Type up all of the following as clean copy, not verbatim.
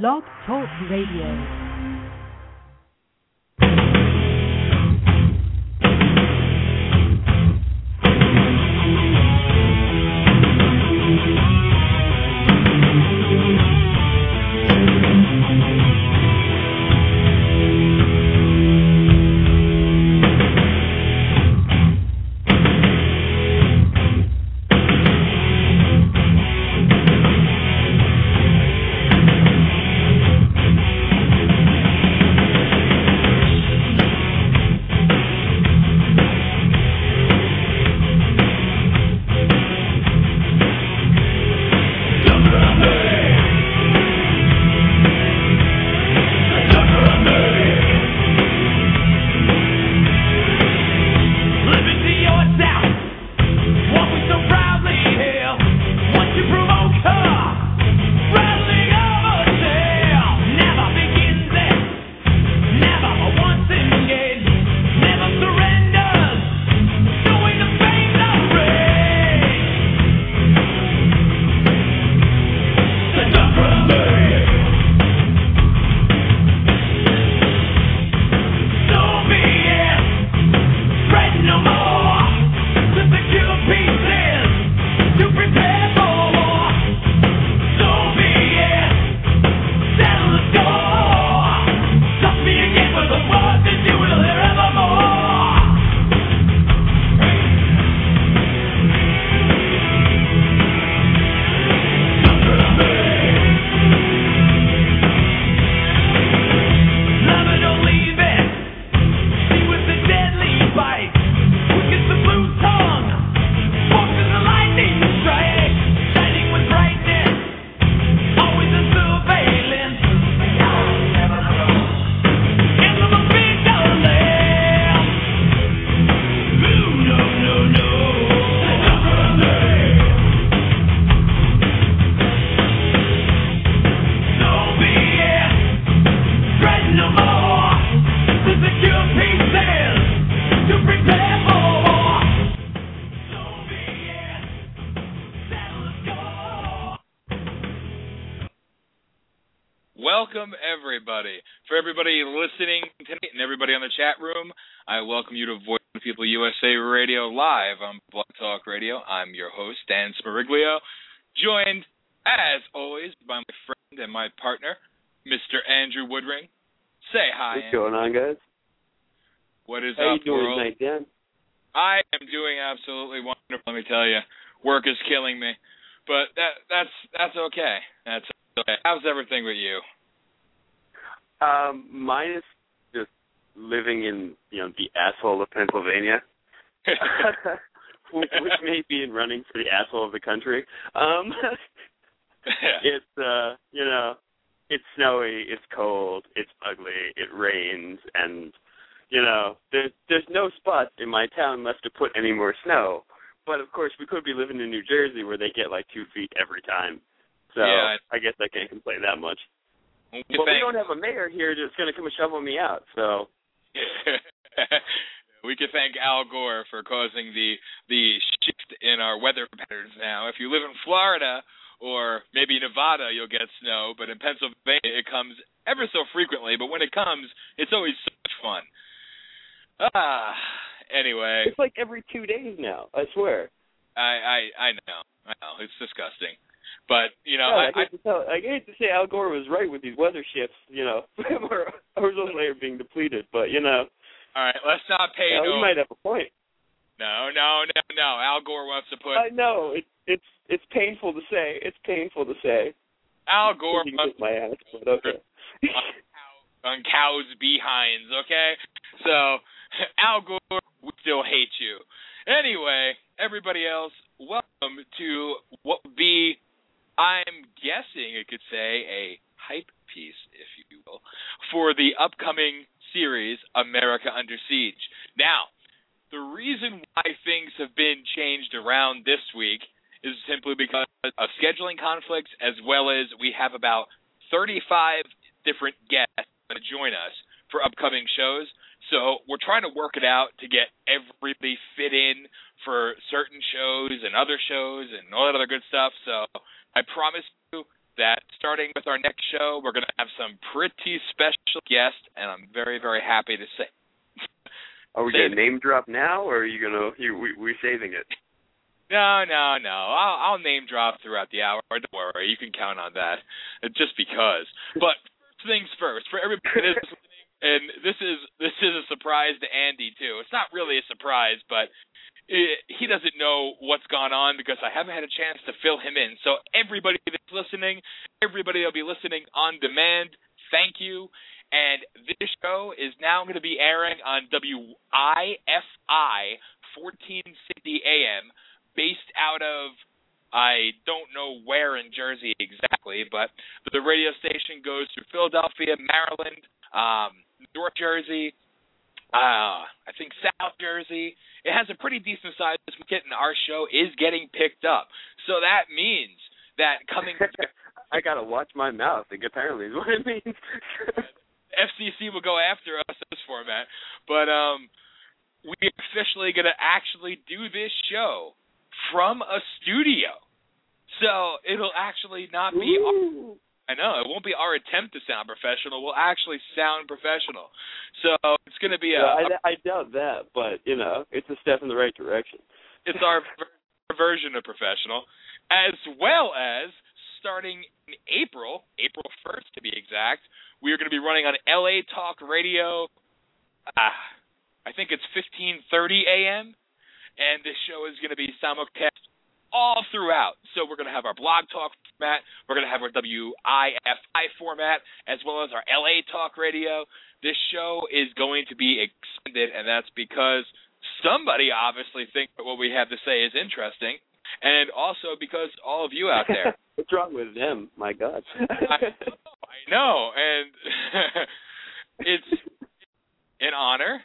Blog Talk Radio. Listening tonight and everybody on the chat room, I welcome you to Voice of People USA Radio live on Blog Talk Radio. I'm your host, Dan Spiriglio, joined, as always, by my friend and my partner, Mr. Andrew Woodring. Say hi, Andrew. What's going on, guys? What is up, world? How you doing tonight, Dan? I am doing absolutely wonderful, let me tell you. Work is killing me, but that's okay. That's okay. How's everything with you? Minus just living in, the asshole of Pennsylvania, which may be in running for the asshole of the country. It's snowy, it's cold, it's ugly, it rains, and, there's no spot in my town left to put any more snow. But, of course, we could be living in New Jersey where they get, 2 feet every time. So yeah, I guess I can't complain that much. But we don't have a mayor here that's going to come and shovel me out, so. We could thank Al Gore for causing the shift in our weather patterns now. If you live in Florida or maybe Nevada, you'll get snow, but in Pennsylvania it comes ever so frequently, but when it comes, it's always so much fun. Anyway. It's like every 2 days now, I swear. I know. It's disgusting. But, I hate to say Al Gore was right with these weather shifts, ozone layer being depleted, but, All right, let's not pay no. You might have a point. No. Al Gore wants to put... I know. It's painful to say. Al Gore wants my ass, but okay. on cows' behinds, okay? So, Al Gore, we still hate you. Anyway, everybody else, welcome to what would be... I'm guessing it could say a hype piece, if you will, for the upcoming series, America Under Siege. Now, the reason why things have been changed around this week is simply because of scheduling conflicts, as well as we have about 35 different guests going to join us for upcoming shows. So we're trying to work it out to get everybody fit in for certain shows and other shows and all that other good stuff. So I promise you that starting with our next show, we're going to have some pretty special guests, and I'm very, very happy to say. Are we going to name drop now, or are you going to? We're saving it. No. I'll name drop throughout the hour. Don't worry, you can count on that. Just because. But first things first, for everybody that is listening, and this is a surprise to Andy too. It's not really a surprise, but he doesn't know what's gone on because I haven't had a chance to fill him in. So everybody that's listening, everybody that'll be listening on demand, thank you. And this show is now going to be airing on WIFI 1460 AM, based out of, I don't know where in Jersey exactly, but the radio station goes through Philadelphia, Maryland, North Jersey, I think South Jersey. It has a pretty decent size market, and our show is getting picked up. So that means that coming I got to watch my mouth, I think, apparently is what it means. FCC will go after us in this format, but we're officially going to actually do this show from a studio, so it'll actually not be. I know it won't be our attempt to sound professional. We'll actually sound professional, so it's going to be I doubt that, but you know, it's a step in the right direction. It's our version of professional, as well as starting in April 1st to be exact. We are going to be running on L.A. Talk Radio, I think it's 15:30 a.m., and this show is going to be simulcast all throughout. So we're going to have our blog talk format, we're going to have our WIFI format, as well as our L.A. Talk Radio. This show is going to be extended, and that's because somebody obviously thinks that what we have to say is interesting, and also because all of you out there. What's wrong with them? My God. I know, and it's an honor.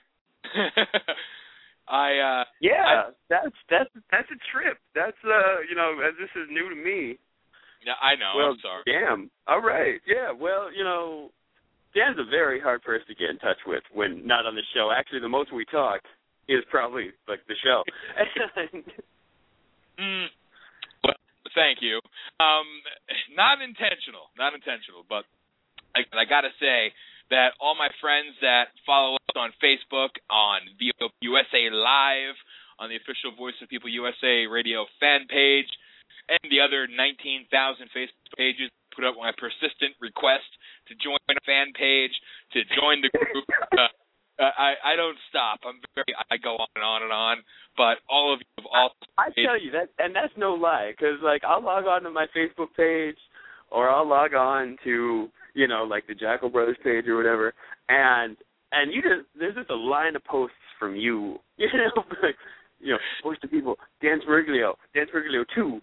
That's a trip. That's this is new to me. Yeah, I know. Well, I'm sorry. Damn. All right. Yeah. Well, Dan's a very hard person to get in touch with when not on the show. Actually, the most we talk is probably like the show. Thank you. Not intentional, but I got to say that all my friends that follow us on Facebook, on the USA Live, on the official Voice of People USA Radio fan page, and the other 19,000 Facebook pages put up my persistent request to join a fan page, to join the group. I don't stop. I go on and on and on. But all of you have also. I tell you that, and that's no lie, because like I'll log on to my Facebook page, or I'll log on to the Jackal Brothers page or whatever, and you just there's just a line of posts from you, voice to people, Dan Spiriglio 2.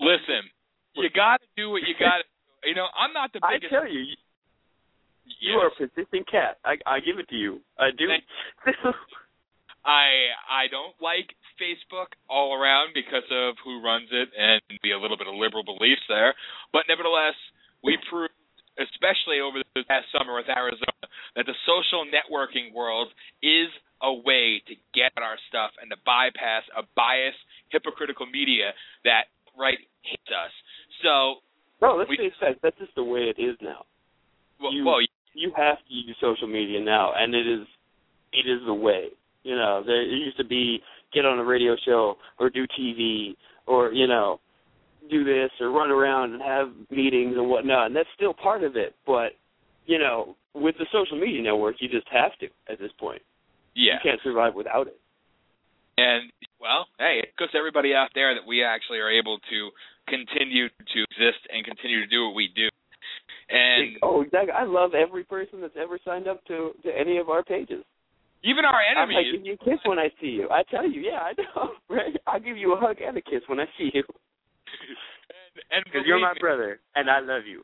Listen, you gotta do what you gotta. I'm not the biggest. I tell you. You are a persistent cat. I give it to you. I do. I don't like Facebook all around because of who runs it and be a little bit of liberal beliefs there. But nevertheless, we proved, especially over the past summer with Arizona, that the social networking world is a way to get our stuff and to bypass a biased, hypocritical media that outright hates us. So, no, let's face it. That's just the way it is now. You have to use social media now, and it is the way. There used to be get on a radio show or do TV or do this or run around and have meetings and whatnot, and that's still part of it. But with the social media network, you just have to at this point. Yeah, you can't survive without it. And well, hey, it goes to everybody out there that we actually are able to continue to exist and continue to do what we do. And exactly. I love every person that's ever signed up to any of our pages. Even our enemies. I give you a kiss when I see you. I tell you, yeah, I know, right? I'll give you a hug and a kiss when I see you. Because you're my brother, and I love you.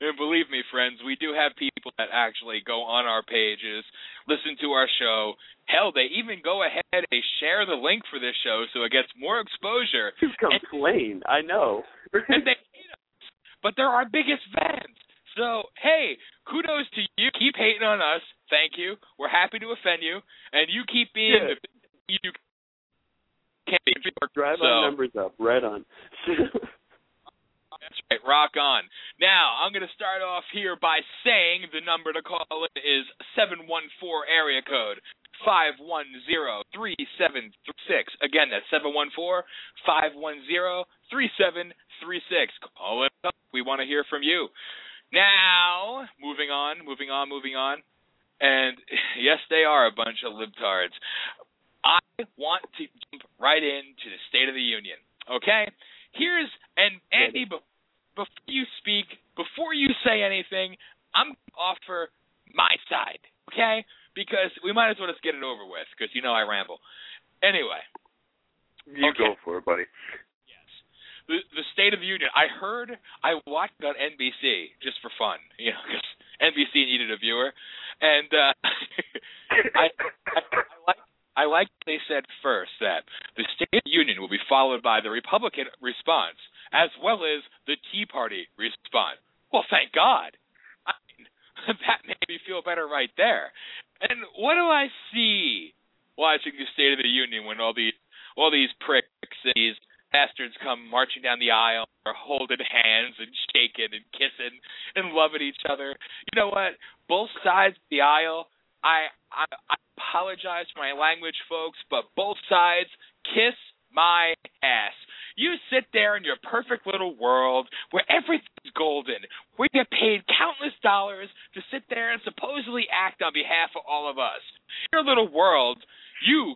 And believe me, friends, we do have people that actually go on our pages, listen to our show. Hell, they even go ahead and share the link for this show so it gets more exposure. You complain, I know. And they hate us. But they're our biggest fans. So, hey, kudos to you. Keep hating on us. Thank you. We're happy to offend you. And you keep being you can't be. Drive our numbers up. Right on. rock on. Now, I'm going to start off here by saying the number to call in is 714 area code 510-3736. Again, that's 714-510-3736. Call it up. We want to hear from you. Now, moving on. And yes, they are a bunch of libtards. I want to jump right into the State of the Union. Okay? Here's, and Andy, before you speak, before you say anything, I'm going to offer my side. Okay? Because we might as well just get it over with, because you know I ramble. Anyway. You go for it, buddy. Yes. The State of the Union. I watched it on NBC just for fun, you know, because NBC needed a viewer. And I like they said first that the State of the Union will be followed by the Republican response as well as the Tea Party response. Well, thank God. I mean, that made me feel better right there. And what do I see watching the State of the Union when all these pricks and these bastards come marching down the aisle or holding hands and shaking and kissing and loving each other? You know what? Both sides of the aisle, I apologize for my language, folks, but both sides kiss my ass. You sit there in your perfect little world where everything's golden, where you get paid countless dollars to sit there and supposedly act on behalf of all of us. Your little world, you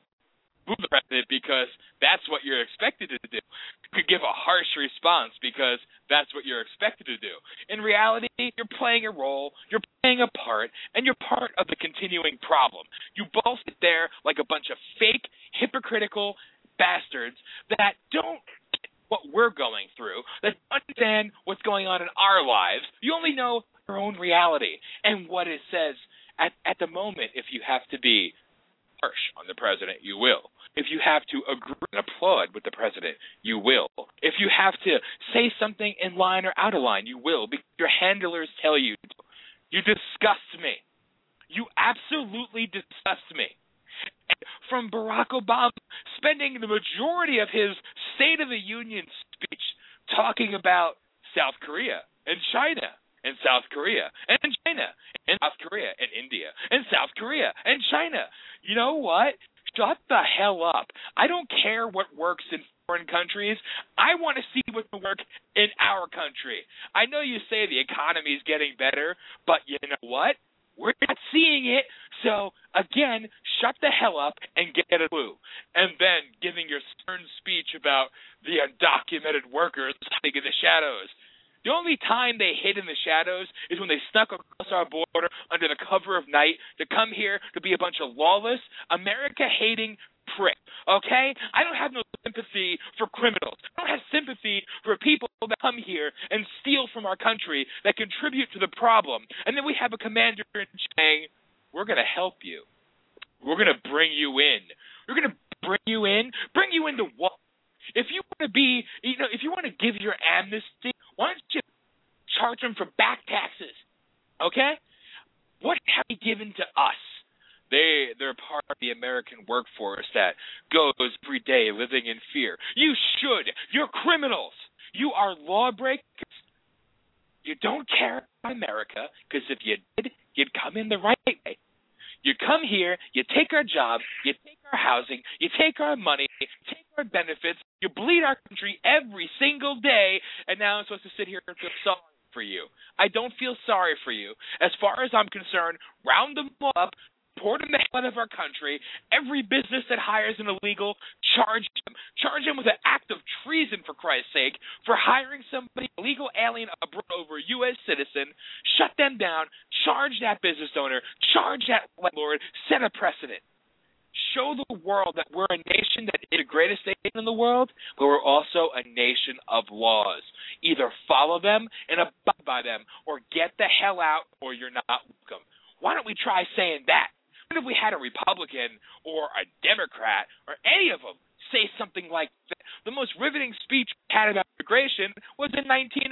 move the rest of it because that's what you're expected to do. You could give a harsh response because that's what you're expected to do. In reality, you're playing a role, you're playing a part, and you're part of the continuing problem. You both sit there like a bunch of fake, hypocritical bastards that don't get what we're going through, that don't understand what's going on in our lives. You only know your own reality and what it says at the moment. If you have to be harsh on the president, you will. If you have to agree and applaud with the president, you will. If you have to say something in line or out of line, you will, because your handlers tell you to. You disgust me. You absolutely disgust me. And from Barack Obama spending the majority of his State of the Union speech talking about South Korea and China. And South Korea, and China, and South Korea, and India, and South Korea, and China. You know what? Shut the hell up. I don't care what works in foreign countries. I want to see what can work in our country. I know you say the economy is getting better, but you know what? We're not seeing it. So, again, shut the hell up and get a clue. And then giving your stern speech about the undocumented workers hiding in the shadows. The only time they hid in the shadows is when they snuck across our border under the cover of night to come here to be a bunch of lawless, America-hating pricks, okay? I don't have no sympathy for criminals. I don't have sympathy for people that come here and steal from our country, that contribute to the problem. And then we have a commander saying, we're going to help you. We're going to bring you in. We're going to bring you in? Bring you into what? If you want to be, you know, if you want to give your amnesty, why don't you charge them for back taxes? Okay? What have they given to us? They're part of the American workforce that goes every day living in fear. You should. You're criminals. You are lawbreakers. You don't care about America, because if you did, you'd come in the right way. You come here, you take our jobs, you take our housing, you take our money, you take our benefits, you bleed our country every single day, and now I'm supposed to sit here and feel sorry for you. I don't feel sorry for you. As far as I'm concerned, round them up, pour them the hell out of our country. Every business that hires an illegal, charge them. Charge them with an act of treason, for Christ's sake, for hiring somebody, illegal alien abroad over a U.S. citizen. Shut them down. Charge that business owner. Charge that landlord. Set a precedent. Show the world that we're a nation that is the greatest nation in the world, but we're also a nation of laws. Either follow them and abide by them, or get the hell out, or you're not welcome. Why don't we try saying that? What if we had a Republican or a Democrat or any of them say something like that? The most riveting speech we had about immigration was in 1907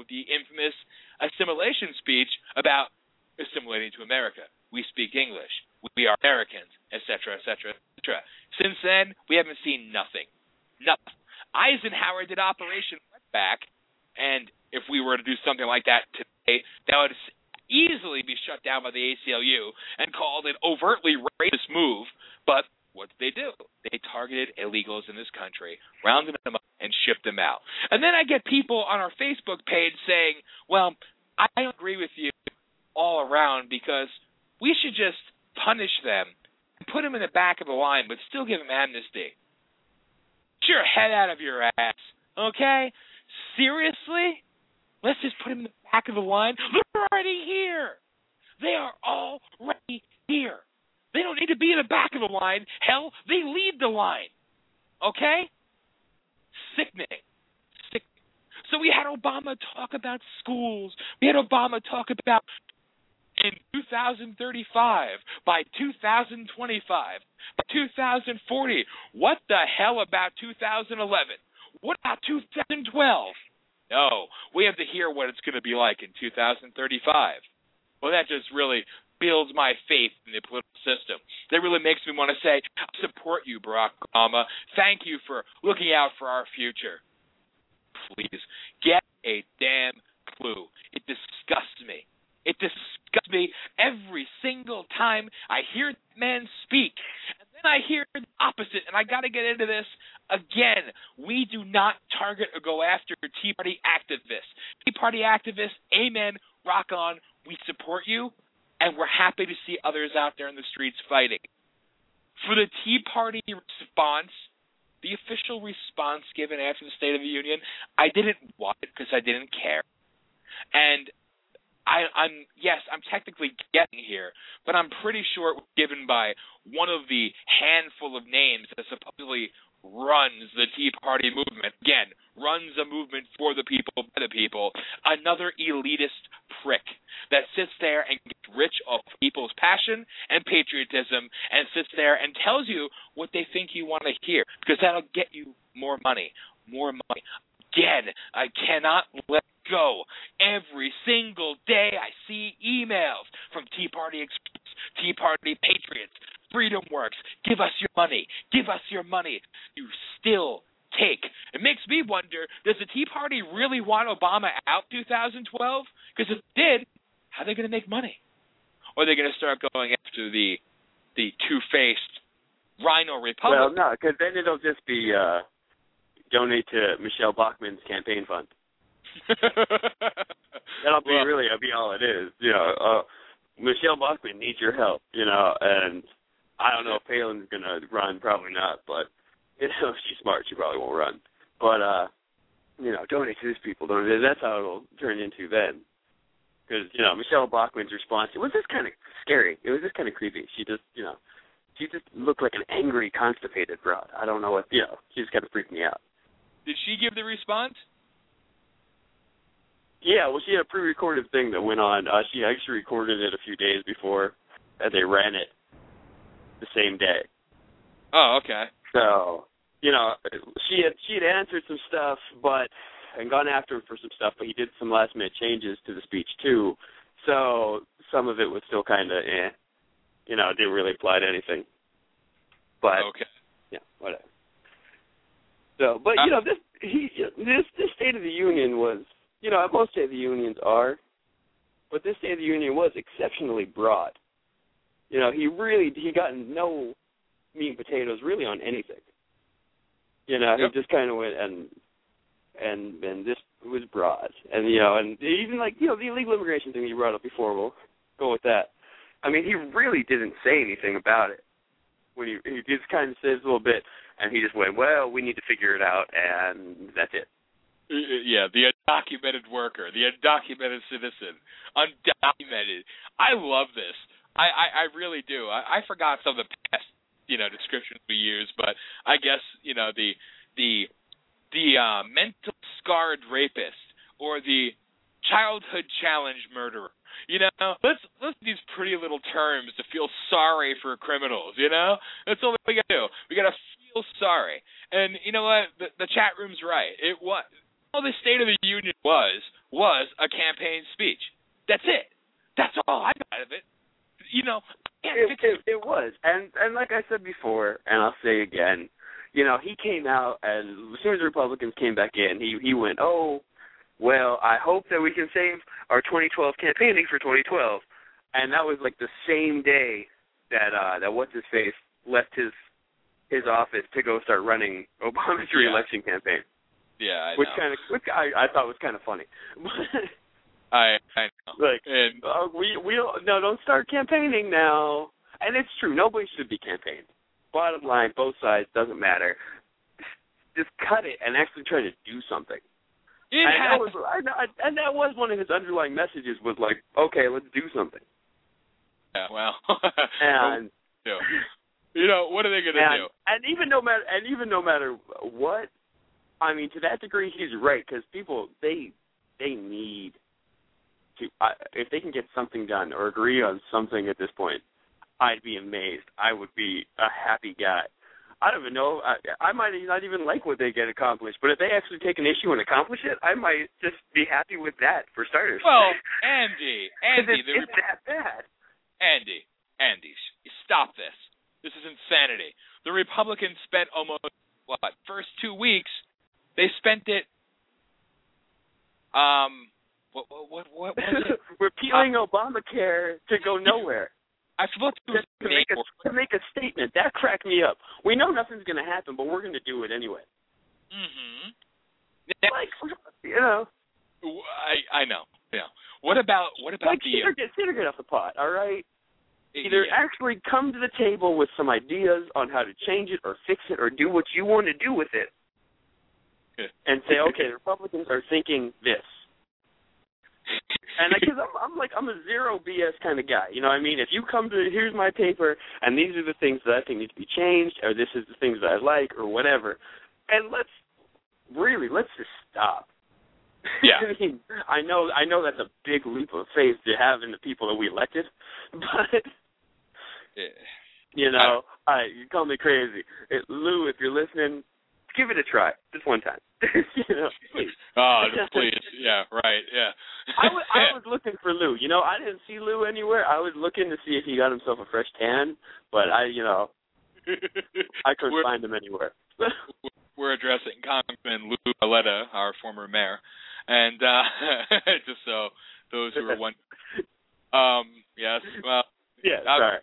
with the infamous assimilation speech about assimilating to America. We speak English. We are Americans, etc., etc., etc. Since then, we haven't seen nothing. Nothing. Eisenhower did Operation Wetback, and if we were to do something like that today, that would easily be shut down by the ACLU and called an overtly racist move. But what did they do? They targeted illegals in this country, rounded them up, and shipped them out. And then I get people on our Facebook page saying, well, I don't agree with you all around because we should just punish them and put them in the back of the line but still give them amnesty. Get your head out of your ass, okay? Seriously? Let's just put them in the back of the line? They're already here. They are already here. They don't need to be in the back of the line. Hell, they lead the line. Okay? Sickening. So we had Obama talk about schools. We had Obama talk about in 2035, by 2025, by 2040. What the hell about 2011? What about 2012? No, we have to hear what it's going to be like in 2035. Well, that just really builds my faith in the political system. That really makes me want to say, I support you, Barack Obama. Thank you for looking out for our future. Please, get a damn clue. It disgusts me. It disgusts me every single time I hear that man speak. And then I hear the opposite, and I got to get into this again. We do not target or go after Tea Party activists. Tea Party activists, amen, rock on, we support you. And we're happy to see others out there in the streets fighting. For the Tea Party response, the official response given after the State of the Union, I didn't watch it because I didn't care. And I'm technically getting here, but I'm pretty sure it was given by one of the handful of names that supposedly runs the Tea Party movement. Again, runs a movement for the people, by the people. Another elitist prick that sits there and gets rich off people's passion and patriotism and sits there and tells you what they think you want to hear because that'll get you more money. Again, I cannot let go. Every single day I see emails from Tea Party Express, Tea Party Patriots, Freedom Works. Give us your money. You still take. It makes me wonder, does the Tea Party really want Obama out 2012? Because if they did, how are they going to make money? Or are they going to start going after the two-faced Rhino Republic? Well, no, because then it'll just be donate to Michele Bachmann's campaign fund. That'll be all it is. You know, Michele Bachmann needs your help, you know, and I don't know if Palin's going to run, probably not, but you know, if she's smart, she probably won't run. But, you know, donate to these people. That's how it'll turn into then. Because, you know, Michele Bachmann's response, it was just kind of scary. It was just kind of creepy. She just looked like an angry, constipated broad. I don't know what, you know, she just kind of freaked me out. Did she give the response? Yeah, well, she had a pre-recorded thing that went on. She actually recorded it a few days before, and they ran it the same day. Oh, okay. So, you know, she had answered some stuff, and gone after him for some stuff, but he did some last-minute changes to the speech, too. So some of it was still kind of, you know, it didn't really apply to anything. But, okay. Yeah, whatever. So, but, you know, this State of the Union was, you know, most State of the Unions are, but this State of the Union was exceptionally broad. You know, he got no meat and potatoes really on anything. You know, yep. He just kind of went and this was broad. And, you know, and even like, you know, the illegal immigration thing you brought up before, we'll go with that. I mean, he really didn't say anything about it. When he just kind of says a little bit, and he just went, well, we need to figure it out, and that's it. Yeah, the undocumented worker, the undocumented citizen, undocumented. I love this. I really do. I forgot some of the past, you know, descriptions we use, but I guess, you know, the mental scarred rapist or the childhood challenged murderer. You know, let's use these pretty little terms to feel sorry for criminals. You know, that's all we gotta do. We gotta feel sorry. And you know what? The chat room's right. It was. All the State of the Union was a campaign speech. That's it. That's all I got out of it. You know, I can't fix it. It was. And like I said before, and I'll say again, you know, he came out, and as soon as the Republicans came back in, he went, oh, well, I hope that we can save our 2012 campaigning for 2012. And that was like the same day that that what's-his-face left his office to go start running Obama's re-election campaign. Yeah, I know. Which I thought was kind of funny. I know. Like, and don't start campaigning now. And it's true. Nobody should be campaigning. Bottom line, both sides, doesn't matter. Just cut it and actually try to do something. And that was one of his underlying messages was like, okay, let's do something. Yeah, well. And you know, what are they going to do? And even no matter what, I mean, to that degree, he's right, because people, they need to, if they can get something done or agree on something at this point, I'd be amazed. I would be a happy guy. I don't even know. I might not even like what they get accomplished, but if they actually take an issue and accomplish it, I might just be happy with that for starters. Well, Andy. It's that bad. Andy, stop this. This is insanity. The Republicans spent almost, first 2 weeks, they spent it, what was it? Repealing Obamacare to go nowhere. I forgot to make a statement. That cracked me up. We know nothing's going to happen, but we're going to do it anyway. Mm-hmm. I know. Yeah. What about Cedar, get off the pot, all right? Actually come to the table with some ideas on how to change it or fix it or do what you want to do with it. Yeah. And say, okay, the Republicans are thinking this. And because I'm a zero BS kind of guy, you know what I mean? If you come to, here's my paper, and these are the things that I think need to be changed, or this is the things that I like, or whatever, and let's just stop. Yeah. I mean, I know that's a big leap of faith to have in the people that we elected, but you call me crazy, Lou. If you're listening, give it a try, just one time. You know, please. Oh, please. Yeah, right. Yeah. I was looking for Lou. You know, I didn't see Lou anywhere. I was looking to see if he got himself a fresh tan, but I couldn't find him anywhere. We're addressing Congressman Lou Barletta, our former mayor, and just so those who are wondering. Yes. Well. Yeah. Sorry.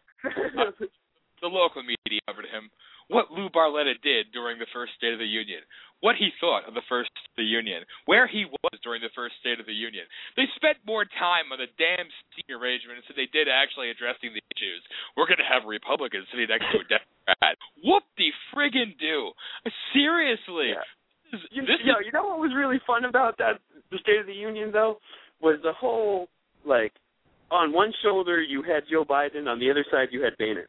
The local media covered him. What Lou Barletta did during the first State of the Union, what he thought of the first State of the Union, where he was during the first State of the Union. They spent more time on the damn seat arrangements than they did actually addressing the issues. We're going to have Republicans sitting next to a Democrat. Whoop-de-friggin-do. Seriously. Yeah. You know what was really fun about that, the State of the Union, though, was the whole, on one shoulder you had Joe Biden, on the other side you had Boehner.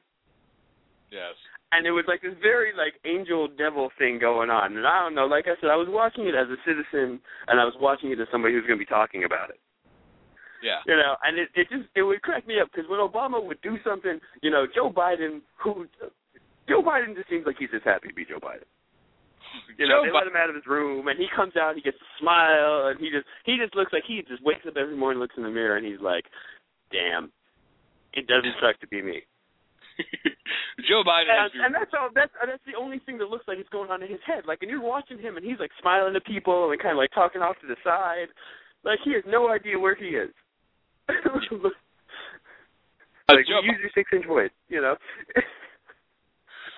Yes. And it was like this very, angel-devil thing going on. And I don't know, like I said, I was watching it as a citizen, and I was watching it as somebody who's going to be talking about it. Yeah. You know, and it would crack me up, because when Obama would do something, you know, Joe Biden just seems like he's just happy to be Joe Biden. You know, they let him out of his room, and he comes out, he gets a smile, and he just looks like he just wakes up every morning, looks in the mirror, and he's like, damn, it doesn't suck to be me. Joe Biden, and that's all. That's the only thing that looks like it's going on in his head. And you're watching him, and he's smiling at people and kind of talking off to the side. He has no idea where he is. Use your 6-inch voice, you know.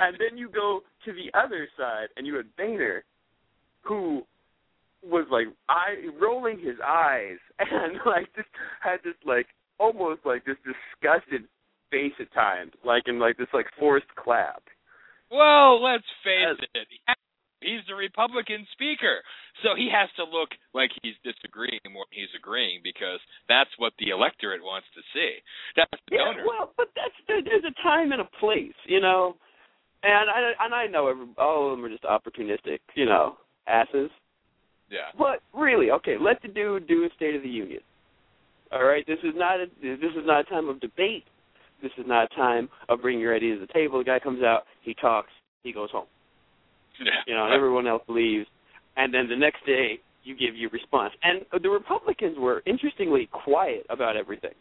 And then you go to the other side, and you had Boehner, who was rolling his eyes and just had this almost this disgusted face at times, in this forced clap. Well, let's face it. He's the Republican speaker, so he has to look like he's disagreeing when he's agreeing, because that's what the electorate wants to see. That's the donor. Well, but there's a time and a place, you know. And I know all of them are just opportunistic, you know, asses. Yeah. But really, okay, let the dude do a State of the Union. All right, this is not a time of debate. This is not a time of bringing your ideas to the table. The guy comes out, he talks, he goes home. Yeah. You know, and everyone else leaves. And then the next day, you give your response. And the Republicans were, interestingly, quiet about everything.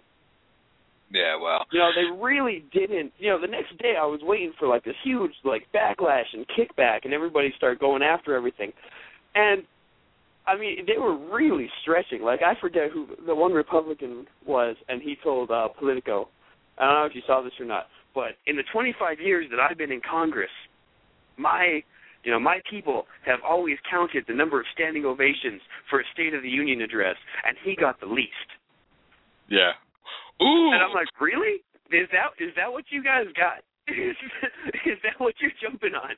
Yeah, well. You know, they really didn't. You know, the next day I was waiting for, this huge, backlash and kickback, and everybody started going after everything. And I mean, they were really stretching. Like, I forget who the one Republican was, and he told Politico, I don't know if you saw this or not, but in the 25 years that I've been in Congress, my people have always counted the number of standing ovations for a State of the Union address, and he got the least. Yeah. Ooh. And I'm like, really? Is that what you guys got? Is that what you're jumping on?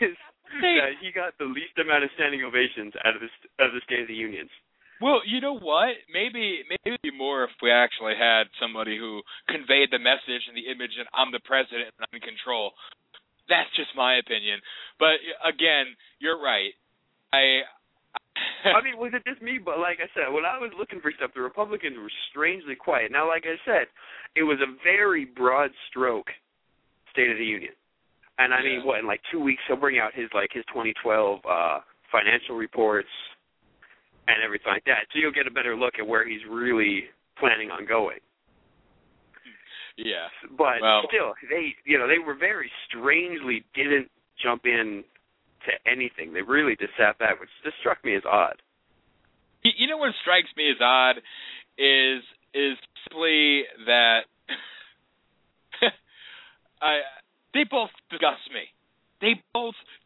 Is that he got the least amount of standing ovations out of the State of the Unions? Well, you know what? Maybe more if we actually had somebody who conveyed the message and the image that I'm the president and I'm in control. That's just my opinion. But again, you're right. I mean, was it just me? But like I said, when I was looking for stuff, the Republicans were strangely quiet. Now, like I said, it was a very broad stroke State of the Union. And I mean, yeah. What, in like 2 weeks, he'll bring out his 2012 financial reports and everything like that. So you'll get a better look at where he's really planning on going. Yeah. But still, they were very strangely didn't jump in to anything. They really just sat back, which just struck me as odd. You know what strikes me as odd is simply that they both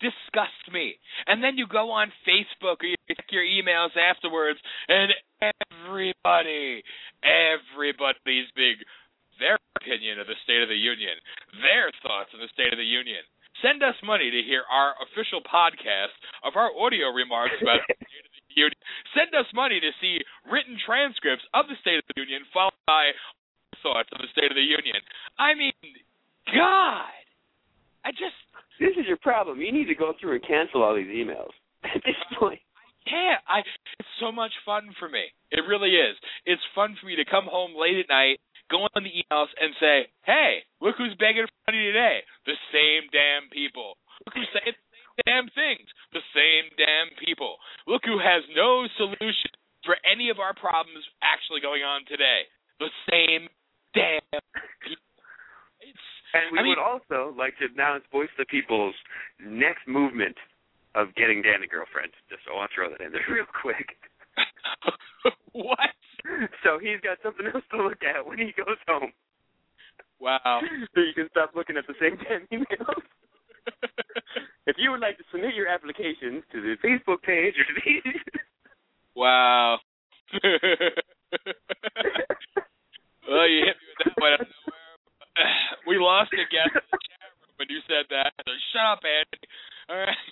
disgust me. And then you go on Facebook or you check your emails afterwards, and everybody's big, their opinion of the State of the Union, their thoughts on the State of the Union. Send us money to hear our official podcast of our audio remarks about the State of the Union. Send us money to see written transcripts of the State of the Union followed by our thoughts on the State of the Union. I mean, God, this is your problem. You need to go through and cancel all these emails at this point. I can't. It's so much fun for me. It really is. It's fun for me to come home late at night, go on the emails and say, hey, look who's begging for money today. The same damn people. Look who's saying the same damn things. The same damn people. Look who has no solution for any of our problems actually going on today. The same damn people. And we would also like to announce Voice of the People's next movement of getting Dan a girlfriend. Just so I'll throw that in there real quick. What? So he's got something else to look at when he goes home. Wow. So you can stop looking at the same damn emails. If you would like to submit your applications to the Facebook page or to the... Wow. Well, you hit me with that one out of nowhere. We lost a guest in the chat room when you said that. So shut up, Andy. All right.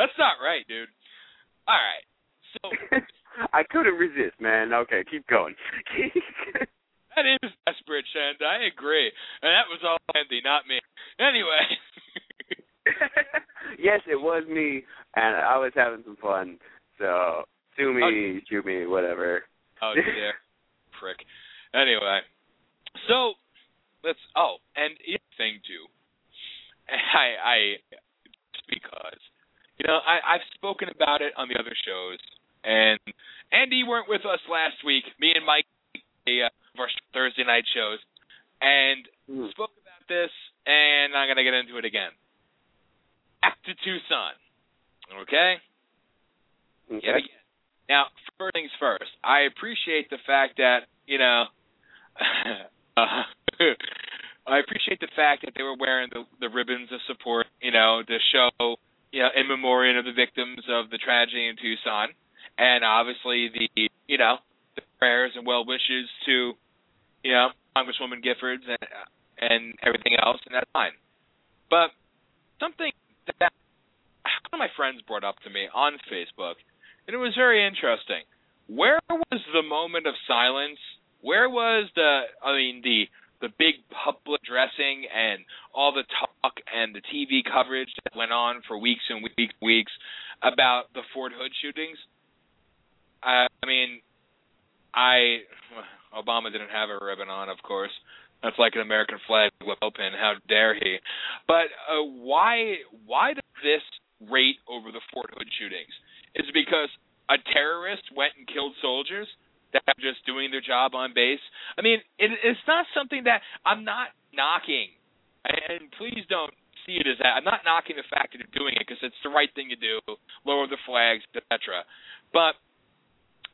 That's not right, dude. All right. So... I couldn't resist, man. Okay, keep going. That is desperate, Shand. I agree. And that was all Andy, not me. Anyway. Yes, it was me, and I was having some fun. So, sue me, shoot me, whatever. Oh, dear. Prick. Anyway. So, and the other thing, too. I've spoken about it on the other shows. And Andy weren't with us last week. Me and Mike of our Thursday night shows, and spoke about this. And I'm gonna get into it again. Back to Tucson, okay? Okay. Yet again. Now, first things first. I appreciate the fact that I appreciate the fact that they were wearing the ribbons of support, to show, in memoriam of the victims of the tragedy in Tucson. And obviously the prayers and well wishes to, Congresswoman Giffords and everything else, and that's fine. But something that one of my friends brought up to me on Facebook, and it was very interesting. Where was the moment of silence? Where was the big public dressing and all the talk and the TV coverage that went on for weeks and weeks about the Fort Hood shootings? Obama didn't have a ribbon on, of course. That's like an American flag whip open. How dare he? But why does this rate over the Fort Hood shootings? Is it because a terrorist went and killed soldiers that were just doing their job on base? I mean, it's not something that I'm not knocking. And please don't see it as that. I'm not knocking the fact that they're doing it because it's the right thing to do, lower the flags, etc. But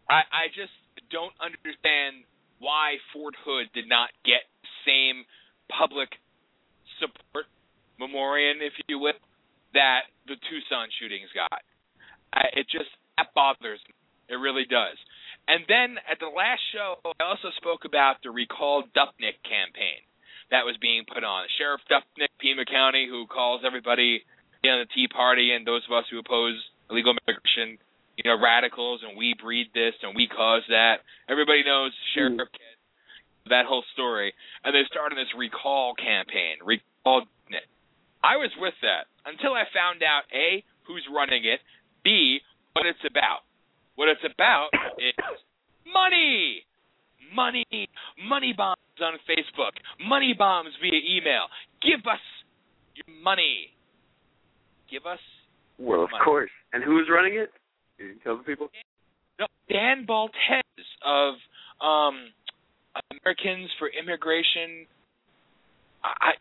I just don't understand why Fort Hood did not get the same public support, memoriam, if you will, that the Tucson shootings got. It just that bothers me. It really does. And then at the last show, I also spoke about the Recall Dufnick campaign that was being put on. Sheriff Dufnick, Pima County, who calls everybody the Tea Party and those of us who oppose illegal immigration, radicals, and we breed this and we cause that. Everybody knows Sheriff Kidd, that whole story. And they started this recall campaign, Recall Dufnick. I was with that until I found out, A, who's running it, B, what it's about. What it's about is money. Money bombs on Facebook. Money bombs via email. Give us your money. Give us your money. Well, of course. And who's running it? You can tell the people. No, Dan Baltes of Americans for Immigration.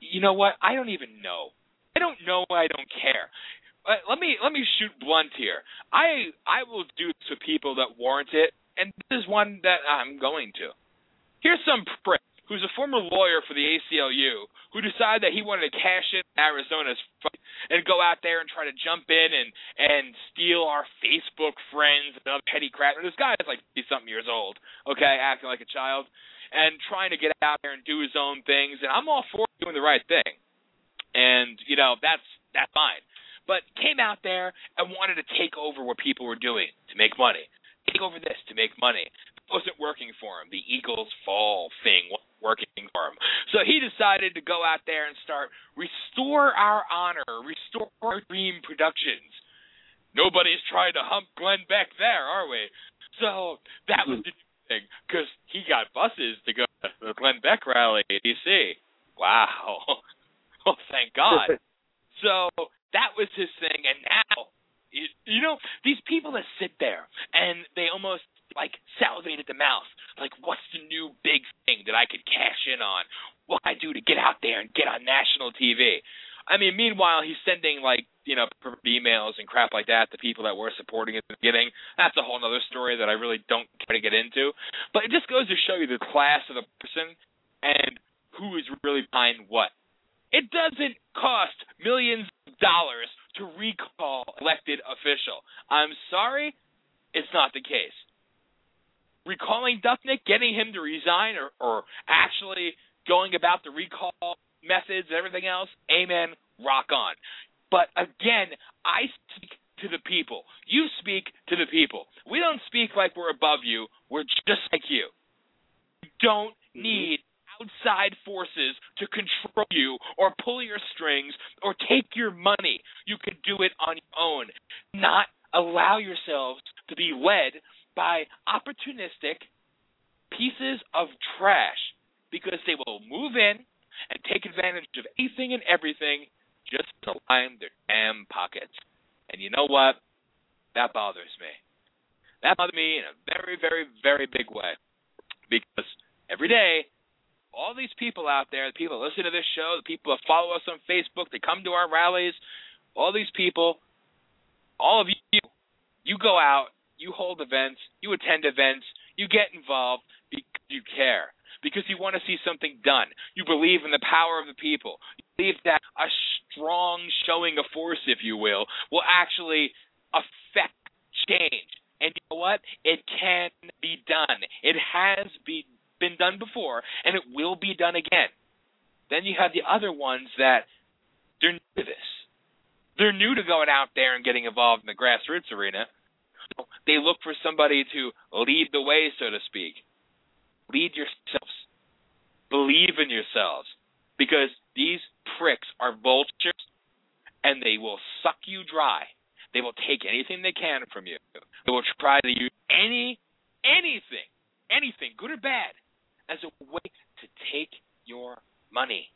You know what? I don't even know. I don't know. I don't care. Let me shoot blunt here. I will do this with people that warrant it, and this is one that I'm going to. Here's some prick who's a former lawyer for the ACLU who decided that he wanted to cash in Arizona's fight and go out there and try to jump in and steal our Facebook friends and other petty crap. This guy is like 50-something years old, okay, acting like a child, and trying to get out there and do his own things. And I'm all for doing the right thing. And, that's fine. But came out there and wanted to take over what people were doing to make money. Take over this to make money. It wasn't working for him. The Eagles Fall thing wasn't working for him. So he decided to go out there and start Restore Our Honor, Restore Our Dream Productions. Nobody's trying to hump Glenn Beck there, are we? So that was the new thing, because he got buses to go to the Glenn Beck rally in D.C. Wow. Well, thank God. So that was his thing, and now, these people that sit there, and they almost, salivate at the mouth. What's the new big thing that I could cash in on? What can I do to get out there and get on national TV? Meanwhile, he's sending, emails and crap like that to people that were supporting at the beginning. That's a whole other story that I really don't care to get into. But it just goes to show you the class of the person and who is really behind what. It doesn't cost millions of dollars to recall elected official. I'm sorry, it's not the case. Recalling Dufnick, getting him to resign, or actually going about the recall methods and everything else, amen, rock on. But again, I speak to the people. You speak to the people. We don't speak like we're above you. We're just like you. You don't need outside forces to control you or pull your strings or take your money. You can do it on your own. Not allow yourselves to be led by opportunistic pieces of trash, because they will move in and take advantage of anything and everything just to line their damn pockets. And you know what? That bothers me. That bothers me in a very, very, very big way, because every day, all these people out there, the people that listen to this show, the people that follow us on Facebook, they come to our rallies, all these people, all of you, you go out, you hold events, you attend events, you get involved because you care, because you want to see something done. You believe in the power of the people. You believe that a strong showing of force, if you will actually affect change. And you know what? It can be done. It has been done before, and it will be done again. Then you have the other ones that they're new to this. They're new to going out there and getting involved in the grassroots arena. So they look for somebody to lead the way, so to speak. Lead yourselves. Believe in yourselves, because these pricks are vultures, and they will suck you dry. They will take anything they can from you. They will try to use anything, good or bad, as a way to take your money.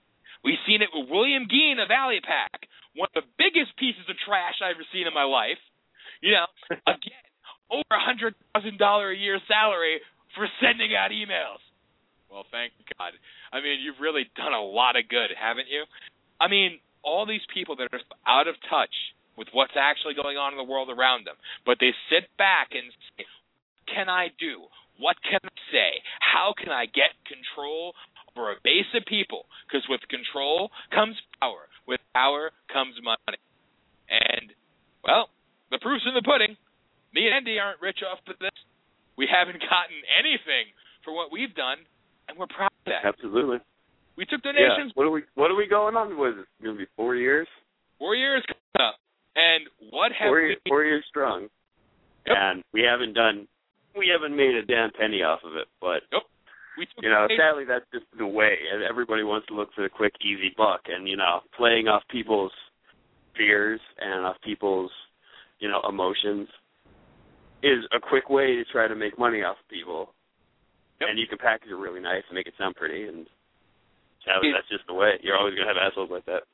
We've seen it with William Gein of Alley Pack, one of the biggest pieces of trash I've ever seen in my life. Again, over $100,000 a year salary for sending out emails. Well, thank God. You've really done a lot of good, haven't you? all these people that are out of touch with what's actually going on in the world around them. But they sit back and say, what can I do? What can I say? How can I get control over a base of people? Because with control comes power. With power comes money. And, well, the proof's in the pudding. Me and Andy aren't rich off of this. We haven't gotten anything for what we've done, and we're proud of that. Absolutely. We took donations. Yeah. What are we going on with? It's going to be 4 years? 4 years coming up. And what have we... 4 years strong. Yep. And we haven't made a damn penny off of it. But, yep. Sadly, that's just the way. Everybody wants to look for the quick, easy buck. And, playing off people's fears and off people's, emotions is a quick way to try to make money off people. Yep. And you can package it really nice and make it sound pretty. And sadly, that's just the way. You're always going to have assholes like that.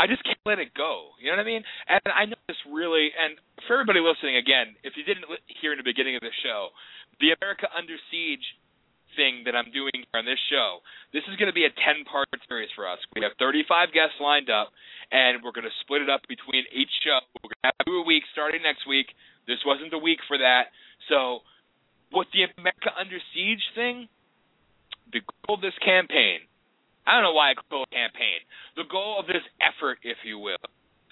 I just can't let it go. You know what I mean? And I know this really, and for everybody listening, again, if you didn't hear in the beginning of the show, the America Under Siege thing that I'm doing here on this show, this is going to be a 10-part series for us. We have 35 guests lined up, and we're going to split it up between each show. We're going to have 2 a week starting next week. This wasn't the week for that. So with the America Under Siege thing, the goal of this campaign, I don't know why I call it a campaign. The goal of this effort, if you will,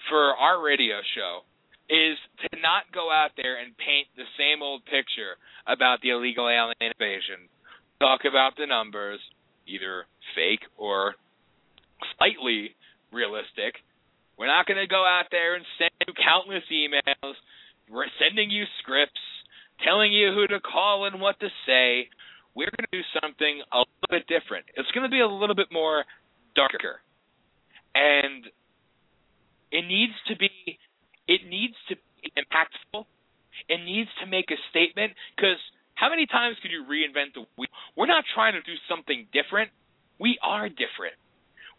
for our radio show is to not go out there and paint the same old picture about the illegal alien invasion. Talk about the numbers, either fake or slightly realistic. We're not going to go out there and send you countless emails. We're sending you scripts, telling you who to call and what to say. We're going to do something a little bit different. It's going to be a little bit more darker. And it needs to be impactful. It needs to make a statement, because how many times could you reinvent the wheel? We're not trying to do something different. We are different.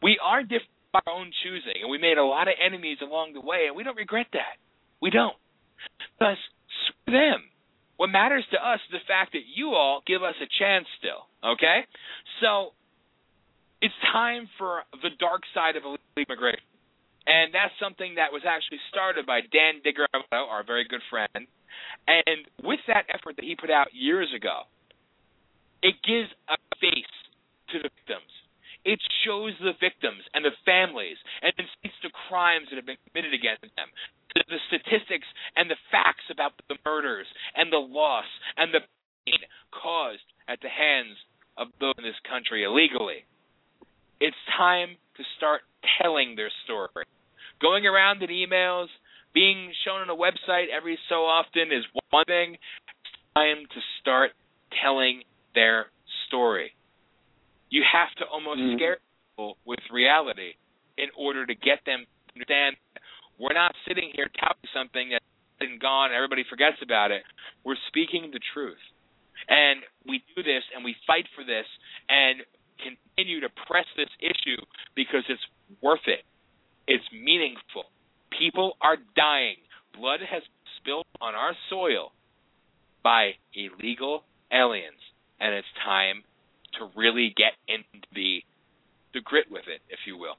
We are different by our own choosing, and we made a lot of enemies along the way, and we don't regret that. We don't. Thus, screw them. What matters to us is the fact that you all give us a chance still, okay? So it's time for the dark side of illegal immigration, and that's something that was actually started by Dan Diggerotto, our very good friend, and with that effort that he put out years ago, it gives a face to the victims. It shows the victims and the families and states the crimes that have been committed against them, the statistics and the facts about the murders and the loss and the pain caused at the hands of those in this country illegally. It's time to start telling their story. Going around in emails, being shown on a website every so often is one thing. It's time to start telling their story. You have to almost scare people with reality in order to get them to understand that we're not sitting here touting something that's been gone and everybody forgets about it. We're speaking the truth. And we do this and we fight for this and continue to press this issue because it's worth it. It's meaningful. People are dying. Blood has been spilled on our soil by illegal aliens. And it's time to really get into the grit with it, if you will.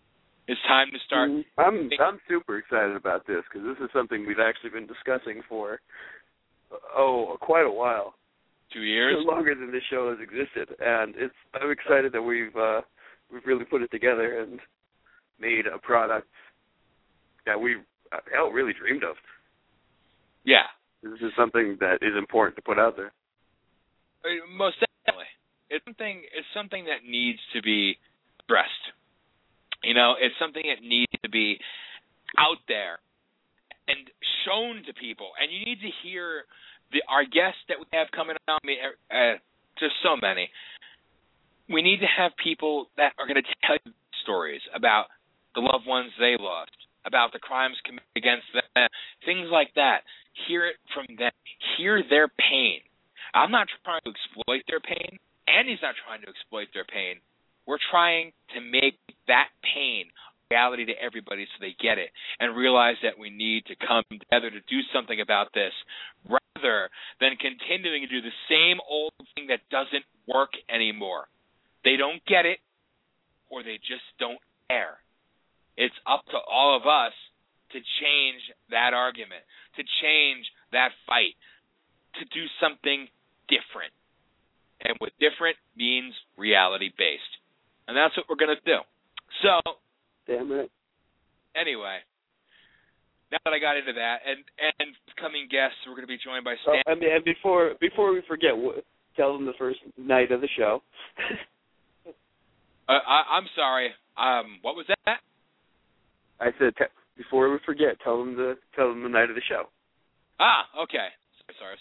It's time to start. I'm super excited about this because this is something we've actually been discussing for, quite a while. 2 years? It's longer than this show has existed. And I'm excited that we've really put it together and made a product that we really dreamed of. Yeah. This is something that is important to put out there. Most definitely. It's something that needs to be addressed. It's something that needs to be out there and shown to people. And you need to hear our guests that we have coming on. Just so many. We need to have people that are going to tell you stories about the loved ones they lost, about the crimes committed against them, things like that. Hear it from them. Hear their pain. I'm not trying to exploit their pain. Andy's not trying to exploit their pain. We're trying to make that pain reality to everybody so they get it and realize that we need to come together to do something about this rather than continuing to do the same old thing that doesn't work anymore. They don't get it or they just don't care. It's up to all of us to change that argument, to change that fight, to do something different. And what different means reality-based. And that's what we're going to do. So, damn it. Anyway, now that I got into that, and coming guests, we're going to be joined by Stan. And before we forget, tell them the first night of the show. I'm sorry. What was that? I said before we forget, tell them the night of the show. Ah, okay. Sorry.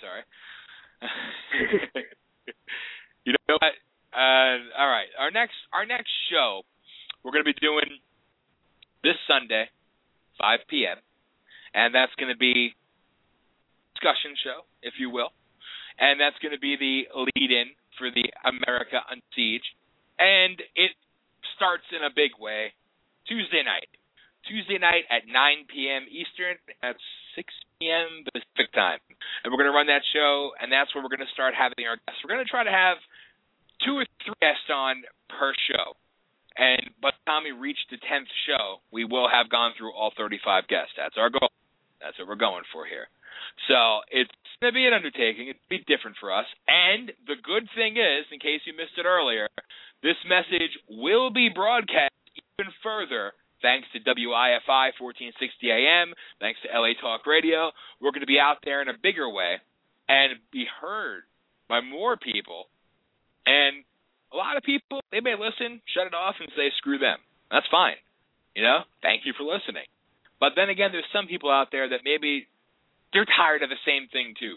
You know what? All right. Our next show, we're going to be doing this Sunday, 5 p.m., and that's going to be a discussion show, if you will, and that's going to be the lead-in for the America Under Siege, and it starts in a big way Tuesday night at 9 p.m. Eastern. That's 6 p.m. Pacific time. And we're going to run that show, and that's where we're going to start having our guests. We're going to try to have 2 or 3 guests on per show. And by the time we reach the 10th show, we will have gone through all 35 guests. That's our goal. That's what we're going for here. So it's going to be an undertaking. It's going to be different for us. And the good thing is, in case you missed it earlier, this message will be broadcast even further thanks to WIFI 1460 AM, thanks to L.A. Talk Radio. We're going to be out there in a bigger way and be heard by more people. And a lot of people, they may listen, shut it off, and say, screw them. That's fine. You know, thank you for listening. But then again, there's some people out there that maybe they're tired of the same thing too.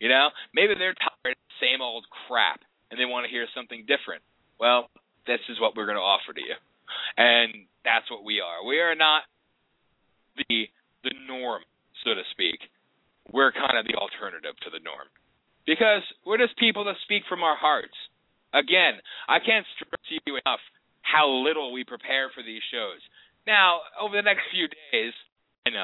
You know, maybe they're tired of the same old crap and they want to hear something different. Well, this is what we're going to offer to you. And that's what we are. We are not the norm, so to speak. We're kind of the alternative to the norm. Because we're just people that speak from our hearts. Again, I can't stress to you enough how little we prepare for these shows. Now, over the next few days, we're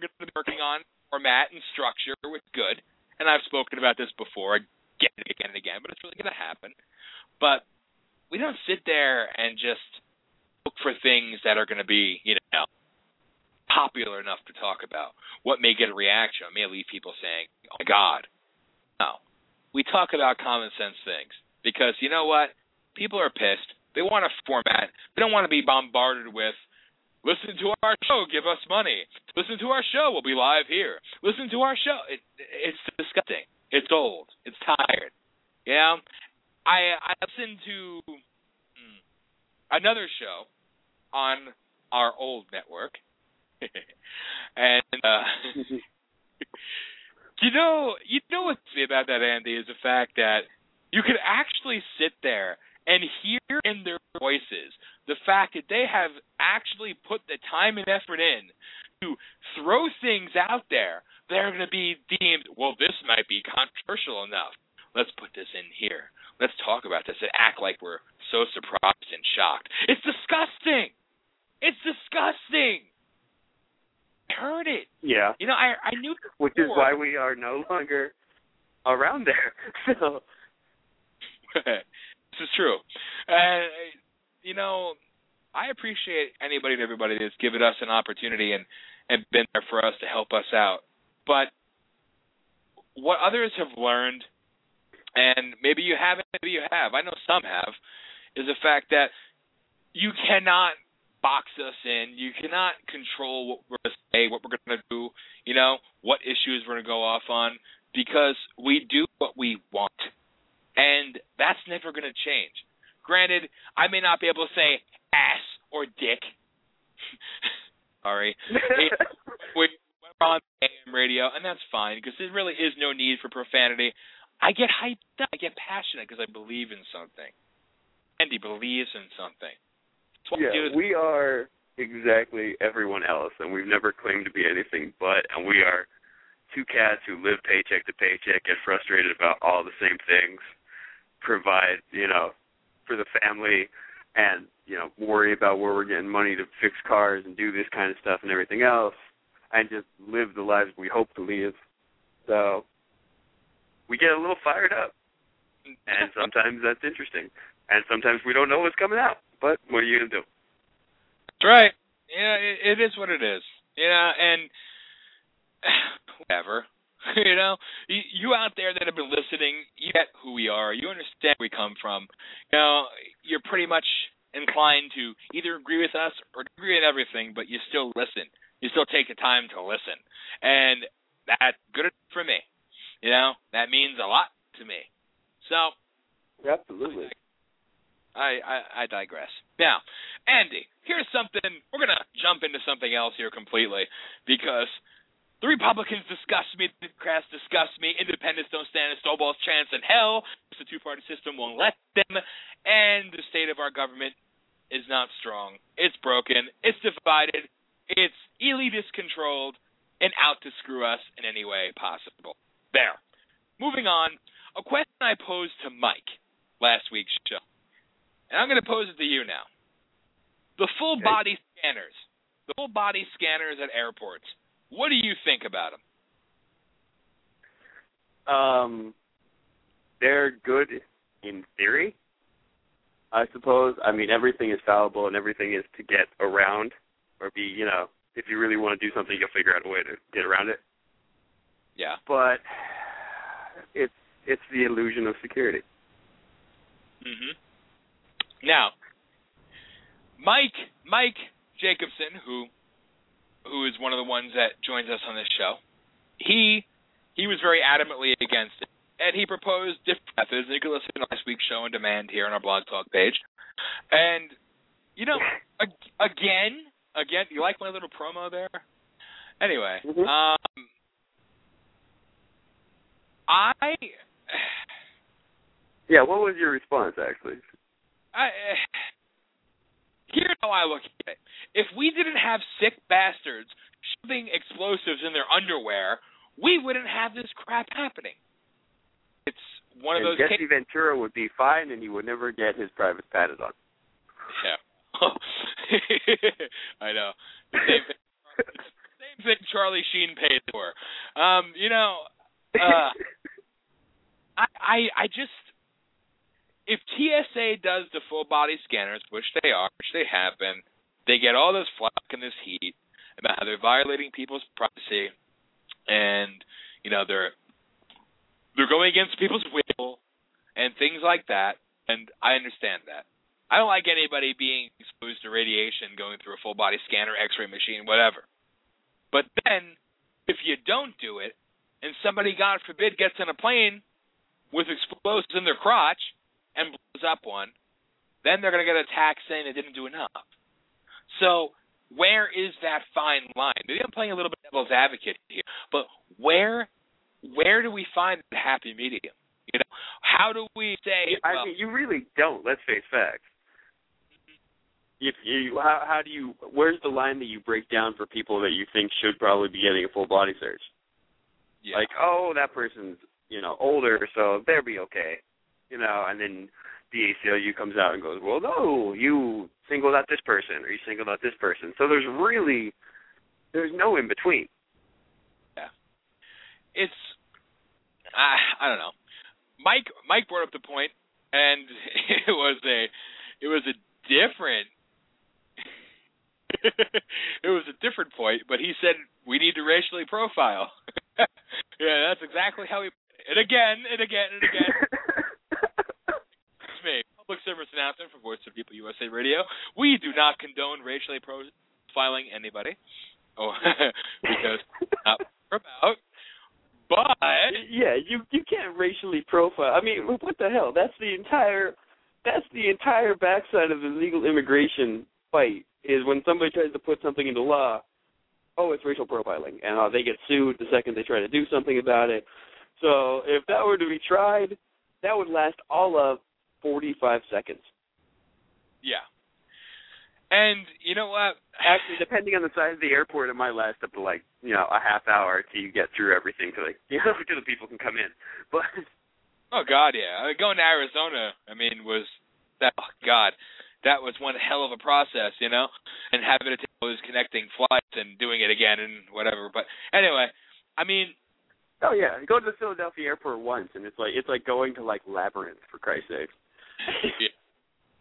going to be working on format and structure, which is good. And I've spoken about this before again and again, but it's really going to happen. But we don't sit there and just look for things that are going to be, popular enough to talk about. What may get a reaction may leave people saying, oh, my God. No. We talk about common sense things because, you know what? People are pissed. They want a format. They don't want to be bombarded with, listen to our show, give us money. Listen to our show, we'll be live here. Listen to our show. It's disgusting. It's old. It's tired. You know? I listened to another show on our old network, and you know what's me about that, Andy, is the fact that you could actually sit there and hear in their voices the fact that they have actually put the time and effort in to throw things out there that are going to be deemed, well, this might be controversial enough. Let's put this in here. Let's talk about this and act like we're so surprised and shocked. It's disgusting. It's disgusting. I heard it. Yeah. You know, I knew before. Which is why we are no longer around there. So. This is true. I appreciate anybody and everybody that's given us an opportunity and been there for us to help us out. But what others have learned, and maybe you haven't, maybe you have, I know some have, is the fact that you cannot box us in. You cannot control what we're going to say, what we're going to do, what issues we're going to go off on, because we do what we want. And that's never going to change. Granted, I may not be able to say ass or dick. Sorry. We're on AM radio, and that's fine, because there really is no need for profanity. I get hyped up. I get passionate because I believe in something. Andy believes in something. Yeah, we are exactly everyone else, and we've never claimed to be anything but, and we are two cats who live paycheck to paycheck, get frustrated about all the same things, provide, for the family, and, worry about where we're getting money to fix cars and do this kind of stuff and everything else, and just live the lives we hope to live. So we get a little fired up, and sometimes that's interesting, and sometimes we don't know what's coming out. But what are you going to do? That's right. Yeah, it is what it is. You know, and whatever. You know, you out there that have been listening, you get who we are. You understand where we come from. You know, you're pretty much inclined to either agree with us or agree with everything, but you still listen. You still take the time to listen. And that's good enough for me. You know, that means a lot to me. So. Absolutely. I digress. Now, Andy, here's something. We're going to jump into something else here completely because the Republicans disgust me, the Democrats disgust me, independents don't stand a snowball's chance in hell, the two-party system won't let them, and the state of our government is not strong. It's broken. It's divided. It's elitist controlled and out to screw us in any way possible. There. Moving on, a question I posed to Mike last week's show. And I'm going to pose it to you now. The full-body scanners at airports, what do you think about them? They're good in theory, I suppose. I mean, everything is fallible and everything is to get around or be, you know, if you really want to do something, you'll figure out a way to get around it. Yeah. But it's the illusion of security. Mm-hmm. Now, Mike Jacobson, who is one of the ones that joins us on this show, he was very adamantly against it, and he proposed different methods. And you can listen to last week's show on demand here on our Blog Talk page. And you know, again, you like my little promo there? Anyway, mm-hmm. Yeah, what was your response actually? Here's how I look at it. If we didn't have sick bastards shoving explosives in their underwear, we wouldn't have this crap happening. It's one of those cases. Jesse Ventura would be fine, and he would never get his privates patted on. Yeah. I know. Same thing Charlie Sheen paid for. You know, I just... If TSA does the full-body scanners, which they are, which they have been, they get all this flack and this heat about how they're violating people's privacy and, you know, they're going against people's will and things like that, and I understand that. I don't like anybody being exposed to radiation going through a full-body scanner, x-ray machine, whatever. But then, if you don't do it, and somebody, God forbid, gets on a plane with explosives in their crotch, and blows up one, then they're going to get attacked saying they didn't do enough. So where is that fine line? Maybe I'm playing a little bit devil's advocate here, but where do we find the happy medium? You know, how do we say? I mean, you really don't. Let's face facts. If you, how do you? Where's the line that you break down for people that you think should probably be getting a full body search? Yeah. Like, oh, that person's older, so they'll be okay. You know, and then the ACLU comes out and goes, well, no, you singled out this person or you singled out this person. So there's no in between. Yeah. It's, I don't know. Mike brought up the point, and it was a different point, but he said we need to racially profile. Yeah, that's exactly how he put it. And again. Me. Public service announcement from Voice of People USA Radio. We do not condone racially profiling anybody, because not about. But yeah, you can't racially profile. I mean, what the hell? That's the entire backside of the legal immigration fight is when somebody tries to put something into law. Oh, it's racial profiling, and they get sued the second they try to do something about it. So if that were to be tried, that would last all of 45 seconds. Yeah. And you know what? Actually, depending on the size of the airport, it might last up to a half hour till you get through everything till the people can come in. But oh God, yeah. Going to Arizona, that was one hell of a process, you know? And having to take those connecting flights and doing it again and whatever. But anyway, I mean, oh yeah, go to the Philadelphia airport once and it's like going to Labyrinth, for Christ's sake. Yeah.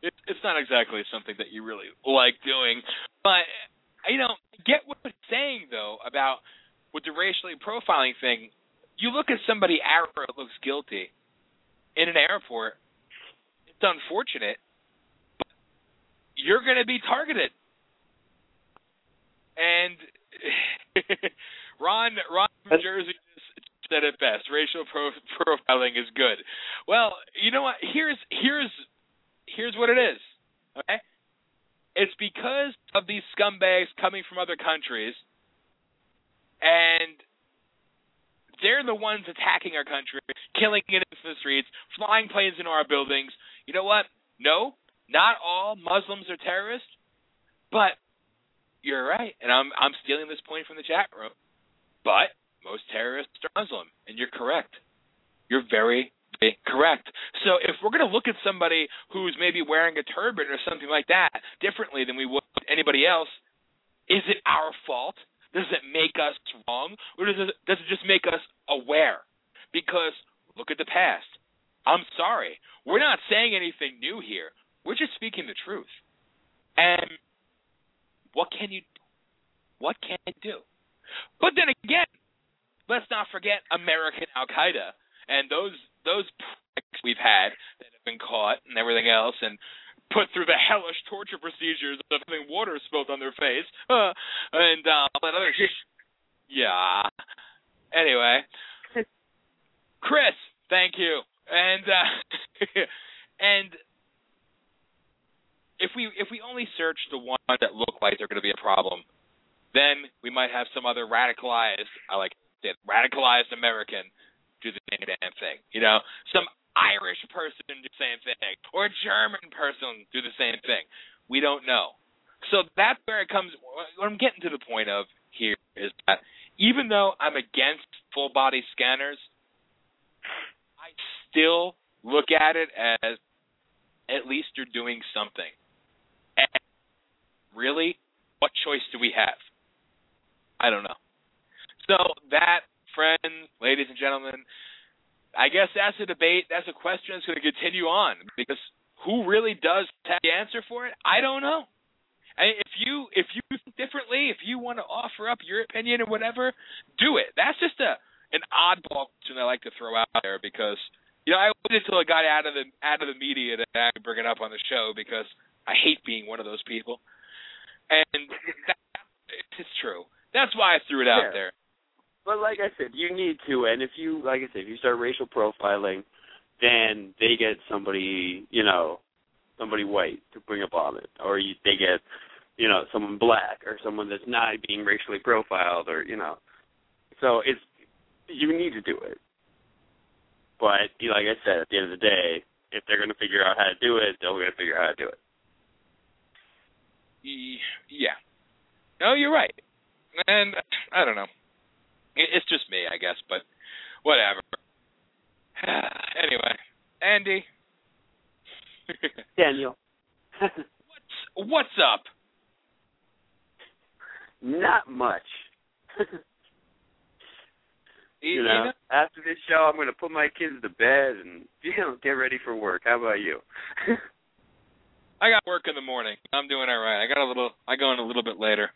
It, it's not exactly something that you really like doing. But, you know, I get what he's saying, though, about with the racially profiling thing. You look at somebody Arab that looks guilty in an airport, it's unfortunate, but you're going to be targeted. And Ron from Jersey said it best. Racial profiling is good. Well, you know what? Here's what it is. Okay, it's because of these scumbags coming from other countries, and they're the ones attacking our country, killing it in the streets, flying planes into our buildings. You know what? No, not all Muslims are terrorists, but you're right, and I'm stealing this point from the chat room. But most terrorists are Muslim, and you're correct. You're very, very correct. So if we're going to look at somebody who's maybe wearing a turban or something like that differently than we would anybody else, is it our fault? Does it make us wrong? Or does it just make us aware? Because look at the past. I'm sorry. We're not saying anything new here. We're just speaking the truth. And what can you do? What can you do? But then again, let's not forget American Al-Qaeda and those pricks we've had that have been caught and everything else and put through the hellish torture procedures of having water spilled on their face and all that other shit. Yeah. Anyway, Chris, thank you. And if we only search the ones that look like they're going to be a problem, then we might have some other radicalized American do the same damn thing. You know, some Irish person do the same thing, or a German person do the same thing. We don't know. So that's where it comes. What I'm getting to the point of here is that even though I'm against full body scanners, I still look at it as at least you're doing something. And really, what choice do we have? I don't know. So that, friends, ladies and gentlemen, I guess that's a debate. That's a question that's going to continue on because who really does have the answer for it? I don't know. And if you think differently, if you want to offer up your opinion or whatever, do it. That's just an oddball question I like to throw out there because, you know, I waited until I got out of the media to bring it up on the show because I hate being one of those people. And it's true. That's why I threw it out there. But like I said, you need to. And if you start racial profiling, then they get somebody white to bring up on it, or they get, someone black or someone that's not being racially profiled, or So you need to do it. But like I said, at the end of the day, if they're going to figure out how to do it, they're going to figure out how to do it. Yeah. No, you're right. And I don't know. It's just me, I guess, but whatever. Anyway, Andy. Daniel. What's up? Not much. After this show, I'm going to put my kids to bed and get ready for work. How about you? I got work in the morning. I'm doing all right. I go in a little bit later.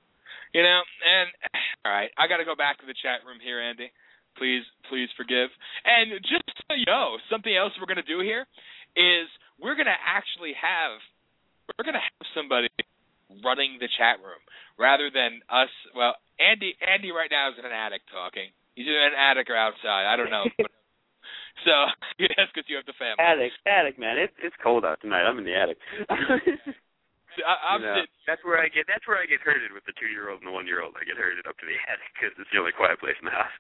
All right. I got to go back to the chat room here, Andy. Please forgive. And just so you know, something else we're going to do here is we're going to have somebody running the chat room rather than us. Well, Andy right now is in an attic talking. He's either in an attic or outside. I don't know. So that's because you have the family. Attic, man. It's cold out tonight. I'm in the attic. That's where I get herded with the 2-year-old and the 1-year-old. I get herded up to the attic because it's the only quiet place in the house.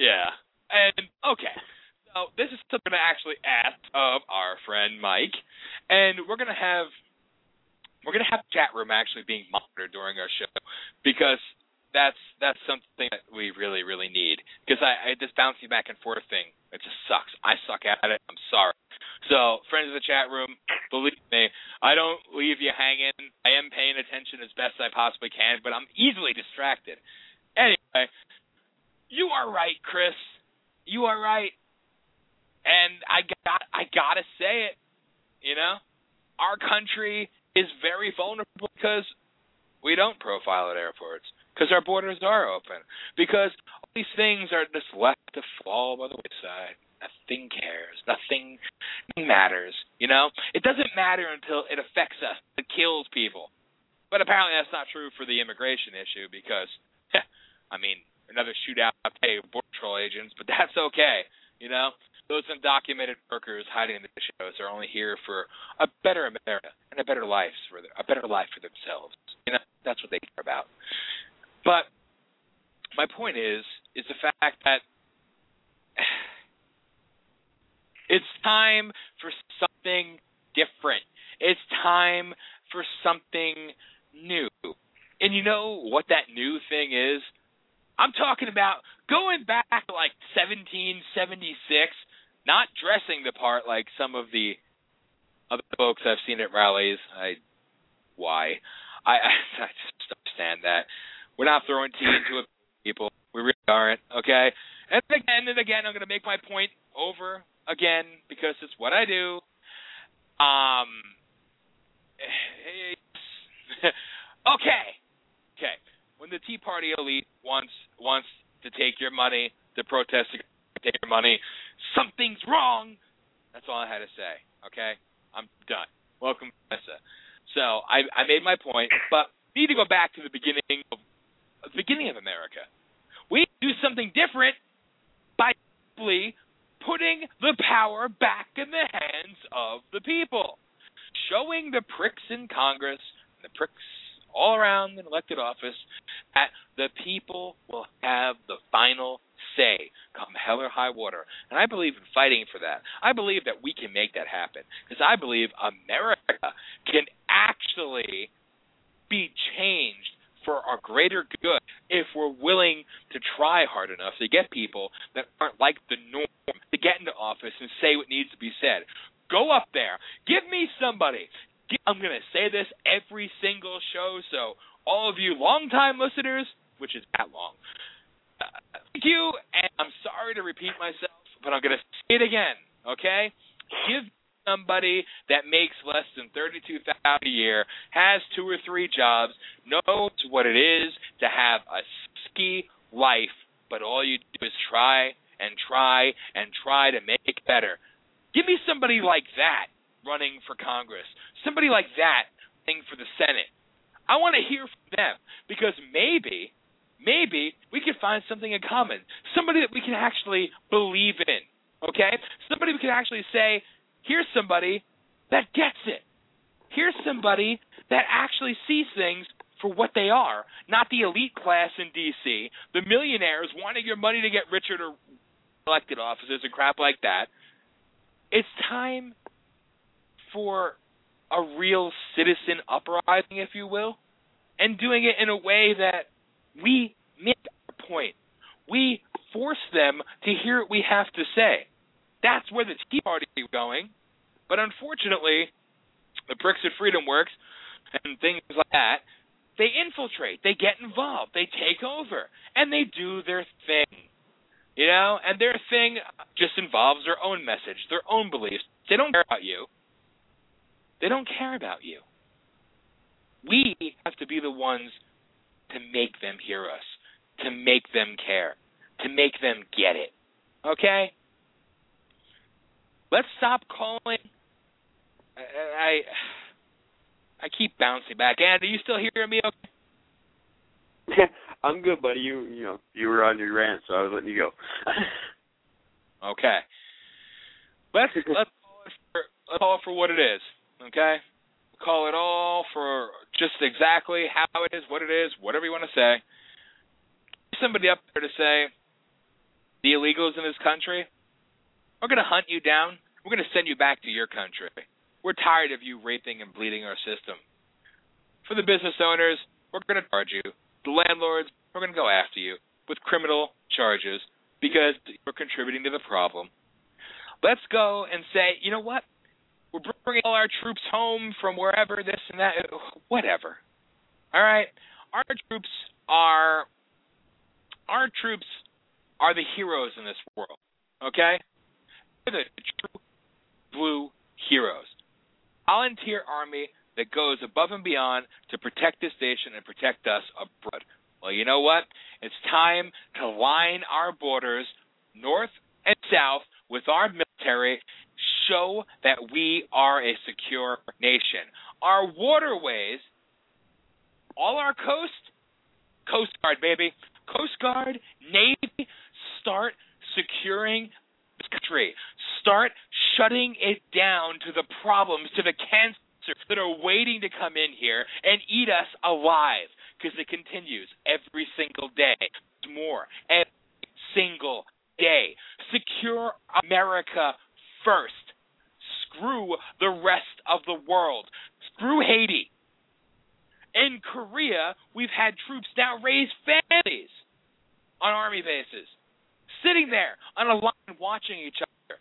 Yeah. And okay. So this is something I actually asked of our friend Mike, and we're gonna have the chat room actually being monitored during our show because that's something that we really really need because I this bouncing back and forth thing. It just sucks. I suck at it. I'm sorry. So, friends of the chat room, believe me, I don't leave you hanging. I am paying attention as best I possibly can, but I'm easily distracted. Anyway, you are right, Chris. You are right. And I gotta say it, our country is very vulnerable because we don't profile at airports, because our borders are open, because all these things are just left to fall by the wayside. Nothing cares. Nothing matters, you know? It doesn't matter until it affects us. It kills people. But apparently that's not true for the immigration issue because, I mean, another shootout pay Border Patrol agents, but that's okay, you know? Those undocumented workers hiding in the shadows are only here for a better America and a better life for themselves. You know, that's what they care about. But my point is the fact that it's time for something different. It's time for something new. And you know what that new thing is? I'm talking about going back to like 1776, not dressing the part like some of the other folks I've seen at rallies. I just don't understand that. We're not throwing tea into it, people. We really aren't, okay? And again, I'm going to make my point over again because it's what I do. Okay. When the Tea Party elite wants to take your money, the protesters take your money, something's wrong. That's all I had to say, okay? I'm done. Welcome, Vanessa. So I made my point, but we need to go back to the beginning of America. We do something different by simply putting the power back in the hands of the people, showing the pricks in Congress, the pricks all around in elected office, that the people will have the final say, come hell or high water. And I believe in fighting for that. I believe that we can make that happen, because I believe America can actually be changed for our greater good if we're willing to try hard enough to get people that aren't like the norm to get into office and say what needs to be said. Go up there. Give me somebody. I'm going to say this every single show, so all of you long-time listeners, which is that long, thank you, and I'm sorry to repeat myself, but I'm going to say it again, okay? Give somebody that makes less than $32,000 a year, has two or three jobs, knows what it is to have a ski life, but all you do is try to make it better. Give me somebody like that running for Congress, somebody like that running for the Senate. I want to hear from them, because maybe we can find something in common, somebody that we can actually believe in, okay? Somebody we can actually say, here's somebody that gets it. Here's somebody that actually sees things for what they are, not the elite class in D.C., the millionaires wanting your money to get richer to elected offices and crap like that. It's time for a real citizen uprising, if you will, and doing it in a way that we make our point. We force them to hear what we have to say. That's where the Tea Party is going. But unfortunately, the pricks at Freedom Works and things like that, they infiltrate, they get involved, they take over, and they do their thing. You know, and their thing just involves their own message, their own beliefs. They don't care about you. They don't care about you. We have to be the ones to make them hear us, to make them care, to make them get it. Okay? Let's stop calling. I keep bouncing back. Andy, are you still hearing me? Okay? I'm good, buddy. You were on your rant, so I was letting you go. Okay. Let's call it for what it is. Okay? Call it all for just exactly how it is, whatever you want to say. Get somebody up there to say, the illegals in this country, we're going to hunt you down. We're going to send you back to your country. We're tired of you raping and bleeding our system. For the business owners, we're going to charge you. The landlords, we're going to go after you with criminal charges because you're contributing to the problem. Let's go and say, you know what? We're bringing all our troops home from wherever, this and that, whatever. All right? Our troops are the heroes in this world, okay? They're the true blue heroes. volunteer army that goes above and beyond to protect this nation and protect us abroad. Well, you know what? It's time to line our borders north and south with our military, show that we are a secure nation. Our waterways, all our Coast Guard, baby, Coast Guard, Navy, start securing this country. Start shutting it down to the problems, to the cancer that are waiting to come in here and eat us alive, because it continues every single day. More every single day. Secure America first. Screw the rest of the world. Screw Haiti. In Korea, we've had troops now raise families on army bases, sitting there on a line watching each other.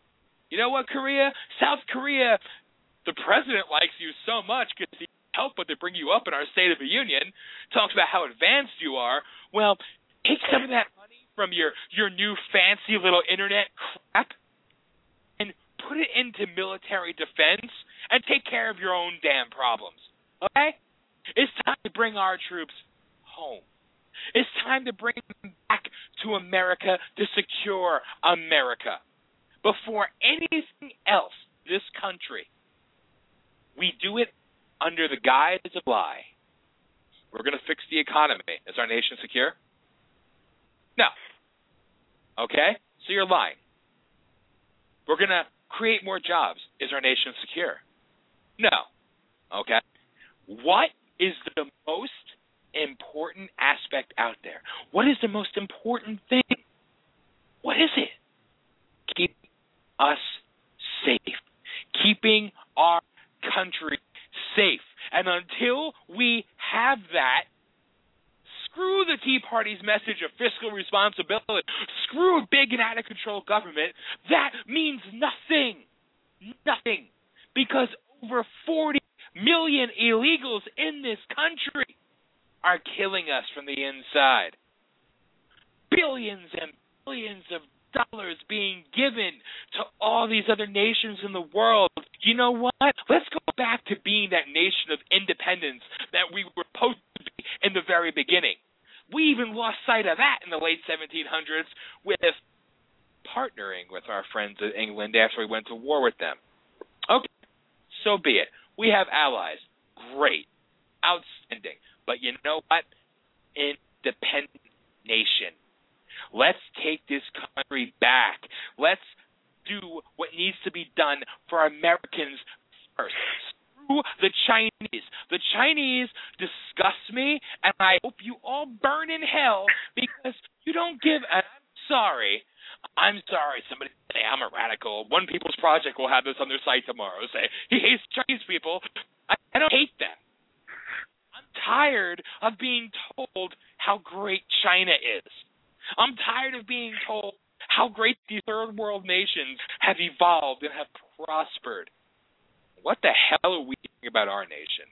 You know what, Korea? South Korea, the president likes you so much because he can't help but to bring you up in our State of the Union, talks about how advanced you are. Well, take some of that money from your new fancy little internet crap and put it into military defense and take care of your own damn problems, okay? It's time to bring our troops home. It's time to bring them back to America to secure America. Before anything else, this country, we do it under the guise of lie. We're going to fix the economy. Is our nation secure? No. Okay? So you're lying. We're going to create more jobs. Is our nation secure? No. Okay? What is the most important aspect out there? What is the most important thing? What is it? Keep us safe. Keeping our country safe. And until we have that, screw the Tea Party's message of fiscal responsibility. Screw a big and out of control government. That means nothing. Nothing. Because over 40 million illegals in this country are killing us from the inside. Billions and billions of dollars being given to all these other nations in the world. You know what? Let's go back to being that nation of independence that we were supposed to be in the very beginning. We even lost sight of that in the late 1700s with partnering with our friends in England after we went to war with them. Okay, so be it. We have allies. Great. Outstanding. But you know what? Independent nation. Let's take this country back. Let's do what needs to be done for Americans first. Screw the Chinese. The Chinese disgust me, and I hope you all burn in hell because you don't give – and I'm sorry. Somebody say I'm a radical. One People's Project will have this on their site tomorrow. Say, he hates Chinese people. I don't hate them. I'm tired of being told how great China is. I'm tired of being told how great these third world nations have evolved and have prospered. What the hell are we doing about our nation?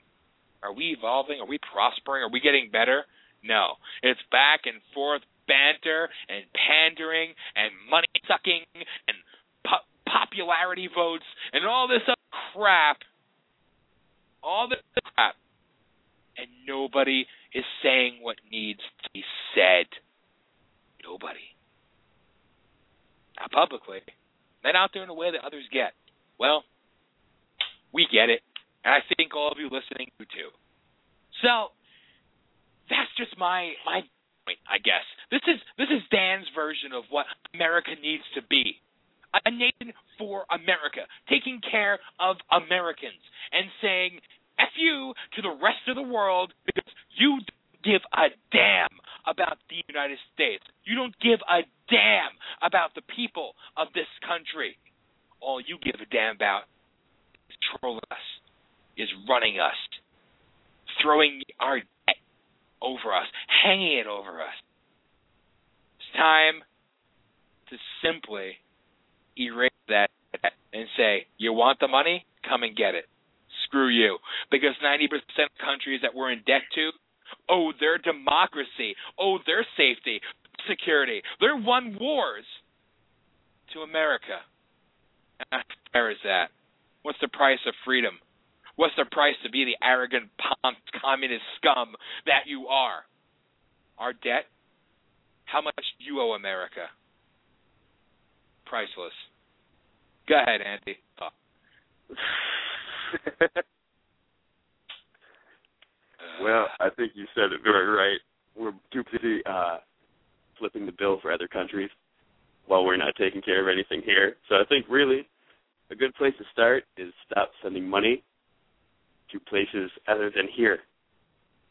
Are we evolving? Are we prospering? Are we getting better? No. It's back and forth banter and pandering and money-sucking and popularity votes and all this other crap. All this crap. And nobody is saying what needs to be said. Nobody. Not publicly. Not out there in a way that others get. Well, we get it. And I think all of you listening do too. So, that's just my point, I guess. This is Dan's version of what America needs to be. A nation for America. Taking care of Americans. And saying, F you to the rest of the world because you don't give a damn about the United States. You don't give a damn about the people of this country. All you give a damn about is trolling us, is running us, throwing our debt over us, hanging it over us. It's time to simply erase that and say, you want the money? Come and get it. Screw you. Because 90% of countries that we're in debt to owe their democracy, owe their safety, security. They're won wars to America. And how fair is that? What's the price of freedom? What's the price to be the arrogant, pompous, communist scum that you are? Our debt? How much do you owe America? Priceless. Go ahead, Andy. Oh. Well, I think you said it very right. We're too busy flipping the bill for other countries while we're not taking care of anything here. So I think really a good place to start is stop sending money to places other than here.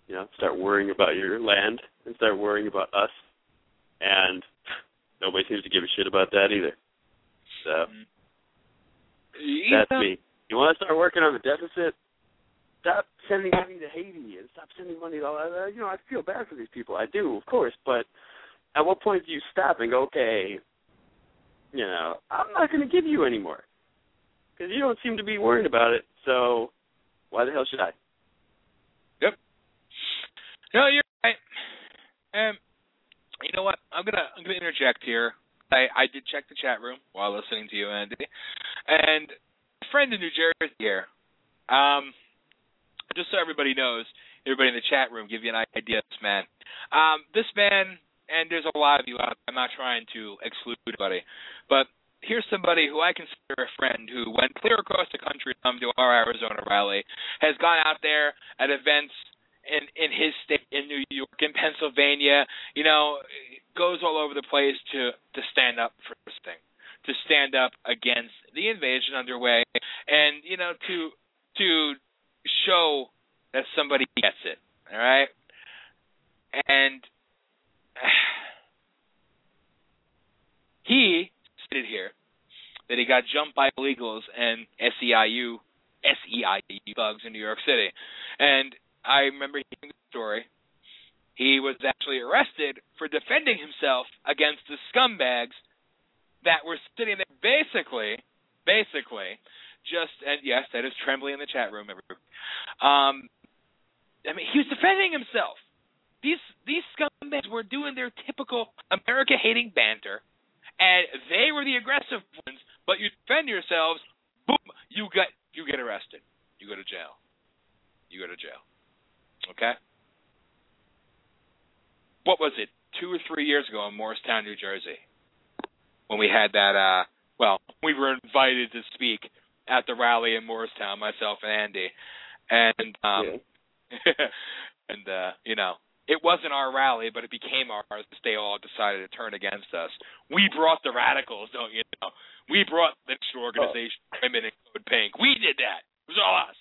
You know, start worrying about your land and start worrying about us. And nobody seems to give a shit about that either. So that's me. You want to start working on the deficit? Stop sending money to Haiti and stop sending money to all that. You know, I feel bad for these people. I do, of course. But at what point do you stop and go, okay, you know, I'm not going to give you anymore because you don't seem to be worried about it. So why the hell should I? Yep. No, you're right. You know what? I'm gonna interject here. I did check the chat room while listening to you, Andy, and a friend in New Jersey here. Just so everybody knows, everybody in the chat room, give you an idea of this man. This man, and there's a lot of you out there, I'm not trying to exclude anybody, but here's somebody who I consider a friend who went clear across the country to come to our Arizona rally, has gone out there at events in his state, in New York, in Pennsylvania, you know, goes all over the place to stand up for this thing, to stand up against the invasion underway, and, you know, to show that somebody gets it, all right? And he stated here that he got jumped by illegals and SEIU thugs in New York City. And I remember hearing the story. He was actually arrested for defending himself against the scumbags that were sitting there basically just, and yes, that is Trembly in the chat room. I mean, he was defending himself. These scumbags were doing their typical America-hating banter, and they were the aggressive ones, but you defend yourselves, boom, you get arrested. You go to jail. Okay? What was it, 2 or 3 years ago in Morristown, New Jersey, when we had that, we were invited to speak at the rally in Morristown, myself and Andy. And, you know, it wasn't our rally, but it became ours. They all decided to turn against us. We brought the radicals, don't you know? We brought the organization, Women in Code Pink. We did that. It was all us.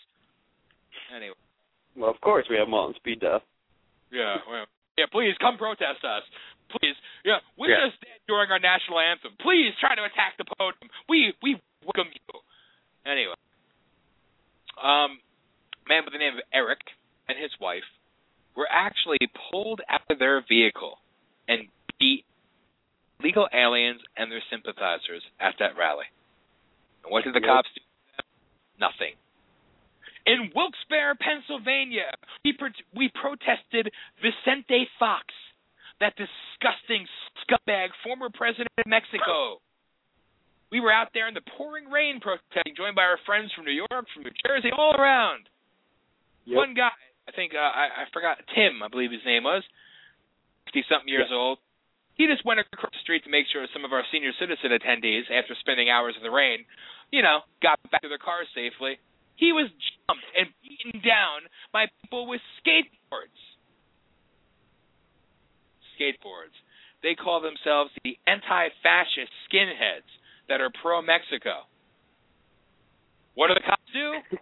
Anyway. Well, of course, we have them all on speed dial. Yeah, well, yeah. Please come protest us. Please, yeah. We're just during our national anthem. Please try to attack the podium. We welcome you. Anyway, man by the name of Eric and his wife were actually pulled out of their vehicle and beat illegal aliens and their sympathizers at that rally. And what did the cops do? Nothing. In Wilkes-Barre, Pennsylvania, we protested Vicente Fox, that disgusting scumbag, former president of Mexico. We were out there in the pouring rain protesting, joined by our friends from New York, from New Jersey, all around. Yep. One guy, I think, I forgot, Tim, I believe his name was, 60-something years old. He just went across the street to make sure some of our senior citizen attendees, after spending hours in the rain, you know, got back to their cars safely. He was jumped and beaten down by people with skateboards. They call themselves the anti-fascist skinheads that are pro-Mexico. What do the cops do?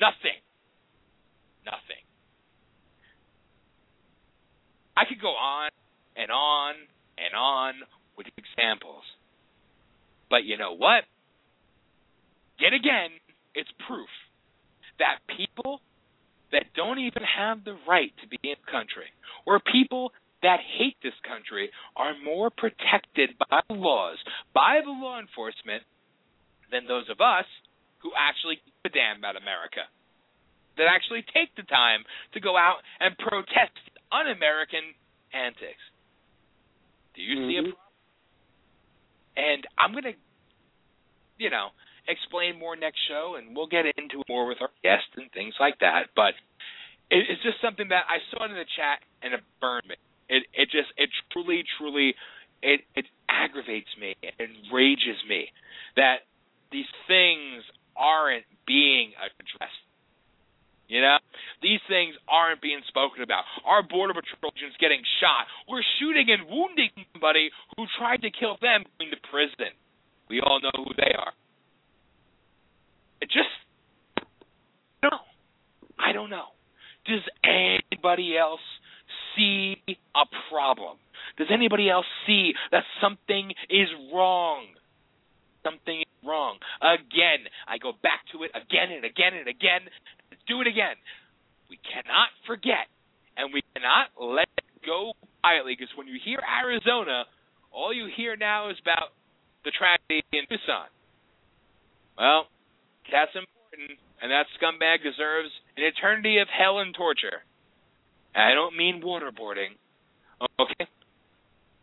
Nothing. I could go on and on and on with examples. But you know what? Yet again, it's proof that people that don't even have the right to be in the country, or people that hate this country, are more protected by the laws, by the law enforcement, than those of us who actually give a damn about America, that actually take the time to go out and protest un-American antics. Do you see a problem? And I'm going to, you know, explain more next show, and we'll get into it more with our guests and things like that. But it's just something that I saw in the chat, and it burned me. It truly aggravates me and enrages me that these things aren't being addressed. You know, these things aren't being spoken about. Our Border Patrol agents getting shot. We're shooting and wounding somebody who tried to kill them going to prison. We all know who they are. I don't know. Does anybody else see a problem? Does anybody else see that something is wrong? Something is wrong. Again, I go back to it again and again and again. Do it again. We cannot forget, and we cannot let it go quietly, because when you hear Arizona, all you hear now is about the tragedy in Tucson. Well, that's important, and that scumbag deserves an eternity of hell and torture. And I don't mean waterboarding, okay?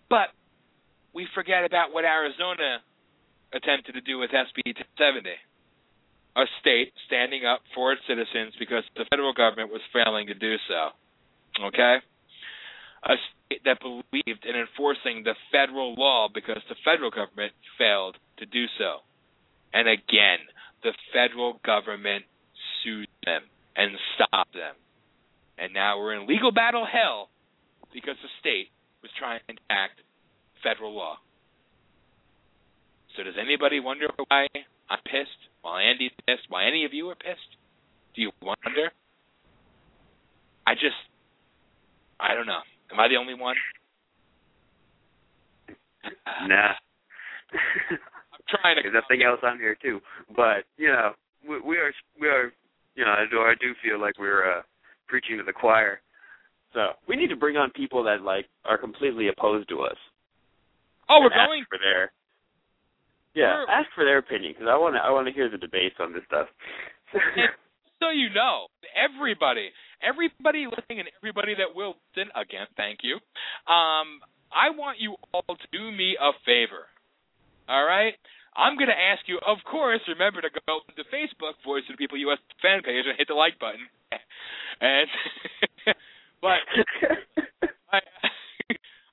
But we forget about what Arizona attempted to do with SB 1070. A state standing up for its citizens because the federal government was failing to do so, okay? A state that believed in enforcing the federal law because the federal government failed to do so. And again, the federal government sued them and stopped them. And now we're in legal battle hell because the state was trying to enact federal law. So does anybody wonder why I'm pissed? Why Andy's pissed? Why any of you are pissed? Do you wonder? I don't know. Am I the only one? Nah. I'm trying to. There's nothing else on here too, but you know, we are. You know, I do feel like we're preaching to the choir. So we need to bring on people that like are completely opposed to us. Oh, we're going for there. Yeah, ask for their opinion, because I want to hear the debates on this stuff. So you know, everybody listening and everybody that will listen, again, thank you. I want you all to do me a favor, all right? I'm going to ask you, of course, remember to go to the Facebook Voice of People US fan page and hit the like button. And but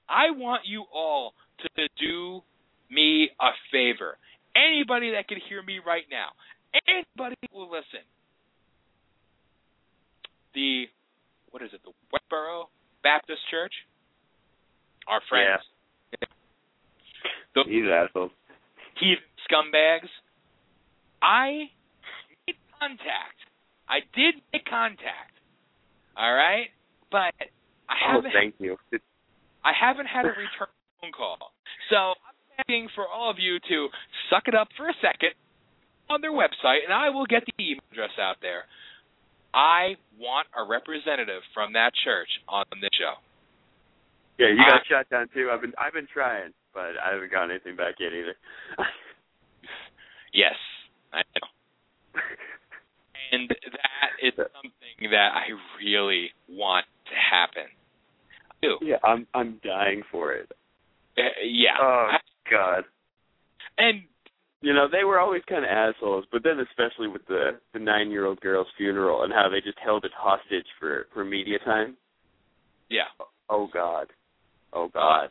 I want you all to do me a favor. Anybody that can hear me right now, anybody who will listen. The Westboro Baptist Church? Our friends. Yeah. These assholes. Heathen scumbags. I did make contact. All right? But I haven't. Oh, thank you. I haven't had a return phone call. So asking for all of you to suck it up for a second on their website, and I will get the email address out there. I want a representative from that church on this show. Yeah, you got shot down too. I've been trying, but I haven't gotten anything back yet either. Yes, I know. And that is something that I really want to happen. I do. Yeah, I'm dying for it. Yeah. Oh. God. And, you know, they were always kind of assholes, but then especially with the 9-year-old girl's funeral and how they just held it hostage for media time. Yeah. Oh, God. I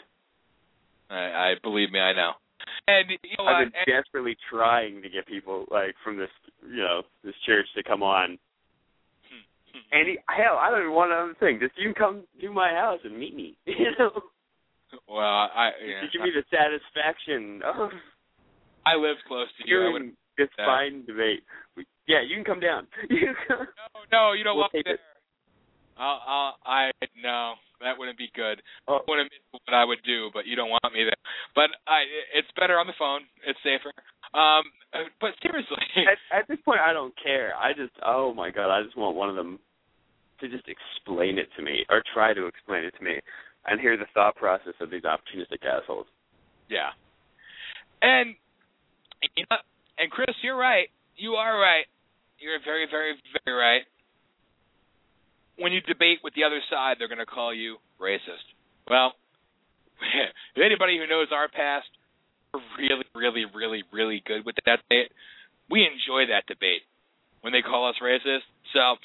believe me, I know. And you know, I've been desperately trying to get people, like, from this, you know, this church to come on. Hell, I don't even want another thing. Just you come to my house and meet me, you know? Well, you give me the satisfaction of I live close to you. I would this fine debate. Yeah, you can come down. No, you don't want me there. No, that wouldn't be good. Oh. I wouldn't admit what I would do, but you don't want me there. But it's better on the phone. It's safer. But seriously, at this point, I don't care. Oh my God, I just want one of them to just explain it to me or try to explain it to me. And hear the thought process of these opportunistic assholes. Yeah. And, you know, and Chris, you're right. You are right. You're very, very, very right. When you debate with the other side, they're going to call you racist. Well, anybody who knows our past, we're really, really, really, really good with that. enjoy that debate when they call us racist. So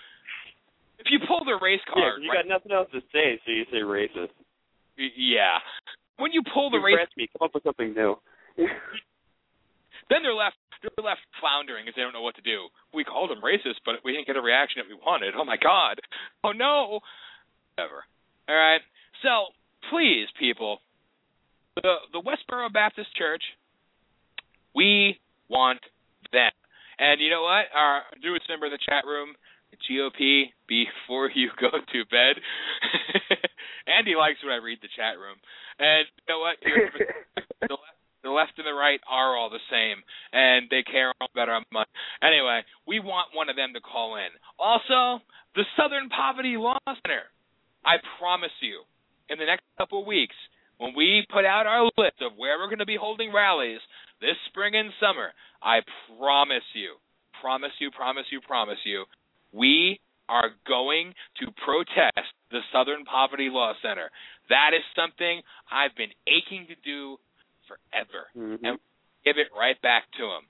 if you pull the race card, you got nothing else to say, so you say racist. Yeah. When you pull the race, come up with something new. Then they're left floundering because they don't know what to do. We called them racist, but we didn't get a reaction that we wanted. Oh my God. Oh no. Whatever. All right. So please, people, the Westboro Baptist Church, we want them. And you know what? Our newest member in the chat room, GOP, before you go to bed. Andy likes when I read the chat room. And you know what? The left and the right are all the same, and they care all better on money. Anyway, we want one of them to call in. Also, the Southern Poverty Law Center. I promise you, in the next couple of weeks, when we put out our list of where we're going to be holding rallies this spring and summer, I promise you, we are going to protest the Southern Poverty Law Center. That is something I've been aching to do forever, and give it right back to them.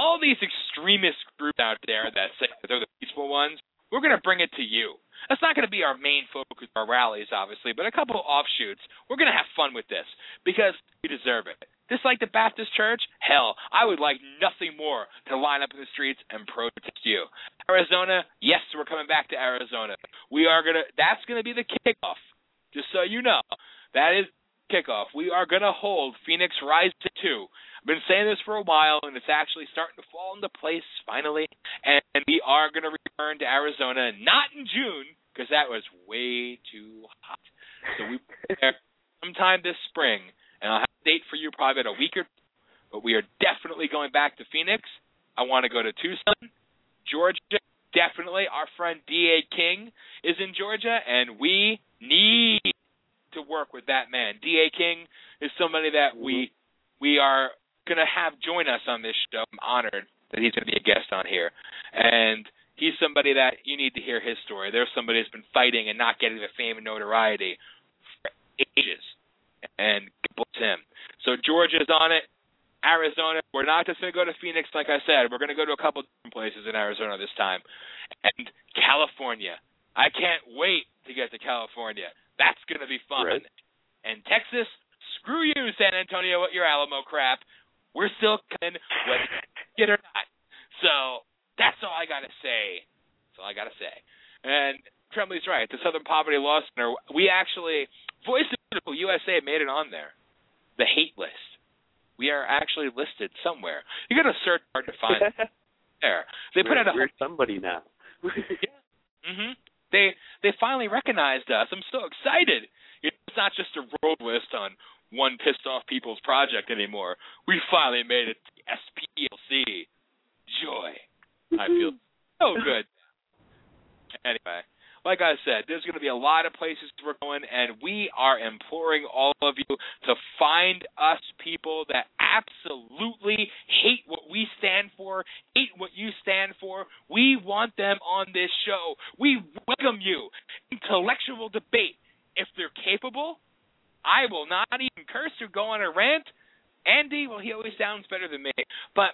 All these extremist groups out there that say that they're the peaceful ones, we're going to bring it to you. That's not going to be our main focus, our rallies, obviously, but a couple of offshoots. We're going to have fun with this because we deserve it. Just like the Baptist Church, hell, I would like nothing more to line up in the streets and protest you. Arizona, yes, we're coming back to Arizona. We are going to – that's going to be the kickoff, just so you know. That is kickoff. We are going to hold Phoenix Rise to 2. I've been saying this for a while, and it's actually starting to fall into place finally. And we are going to return to Arizona, not in June, because that was way too hot. So we will be there sometime this spring. And I'll have a date for you probably in a week or two, but we are definitely going back to Phoenix. I want to go to Tucson, Georgia, definitely. Our friend D.A. King is in Georgia, and we need to work with that man. D.A. King is somebody that we are going to have join us on this show. I'm honored that he's going to be a guest on here. And he's somebody that you need to hear his story. There's somebody that's been fighting and not getting the fame and notoriety for ages. And bless him. So Georgia's on it. Arizona, we're not just going to go to Phoenix, like I said. We're going to go to a couple different places in Arizona this time. And California. I can't wait to get to California. That's going to be fun. Right. And Texas, screw you, San Antonio, with your Alamo crap. We're still coming, whether you get it or not. So that's all I got to say. And Tremblay's right. The Southern Poverty Law Center, we actually – Voice of People USA made it on there. The hate list. We are actually listed somewhere. You got to search hard to find it. There. They put out a we're somebody now. Yeah. They finally recognized us. I'm so excited. It's not just a road list on one pissed off people's project anymore. We finally made it to SPLC. Joy. I feel so good. Anyway. Like I said, there's going to be a lot of places we're going, and we are imploring all of you to find us people that absolutely hate what we stand for, hate what you stand for. We want them on this show. We welcome you. Intellectual debate. If they're capable, I will not even curse or go on a rant. Andy, well, he always sounds better than me. But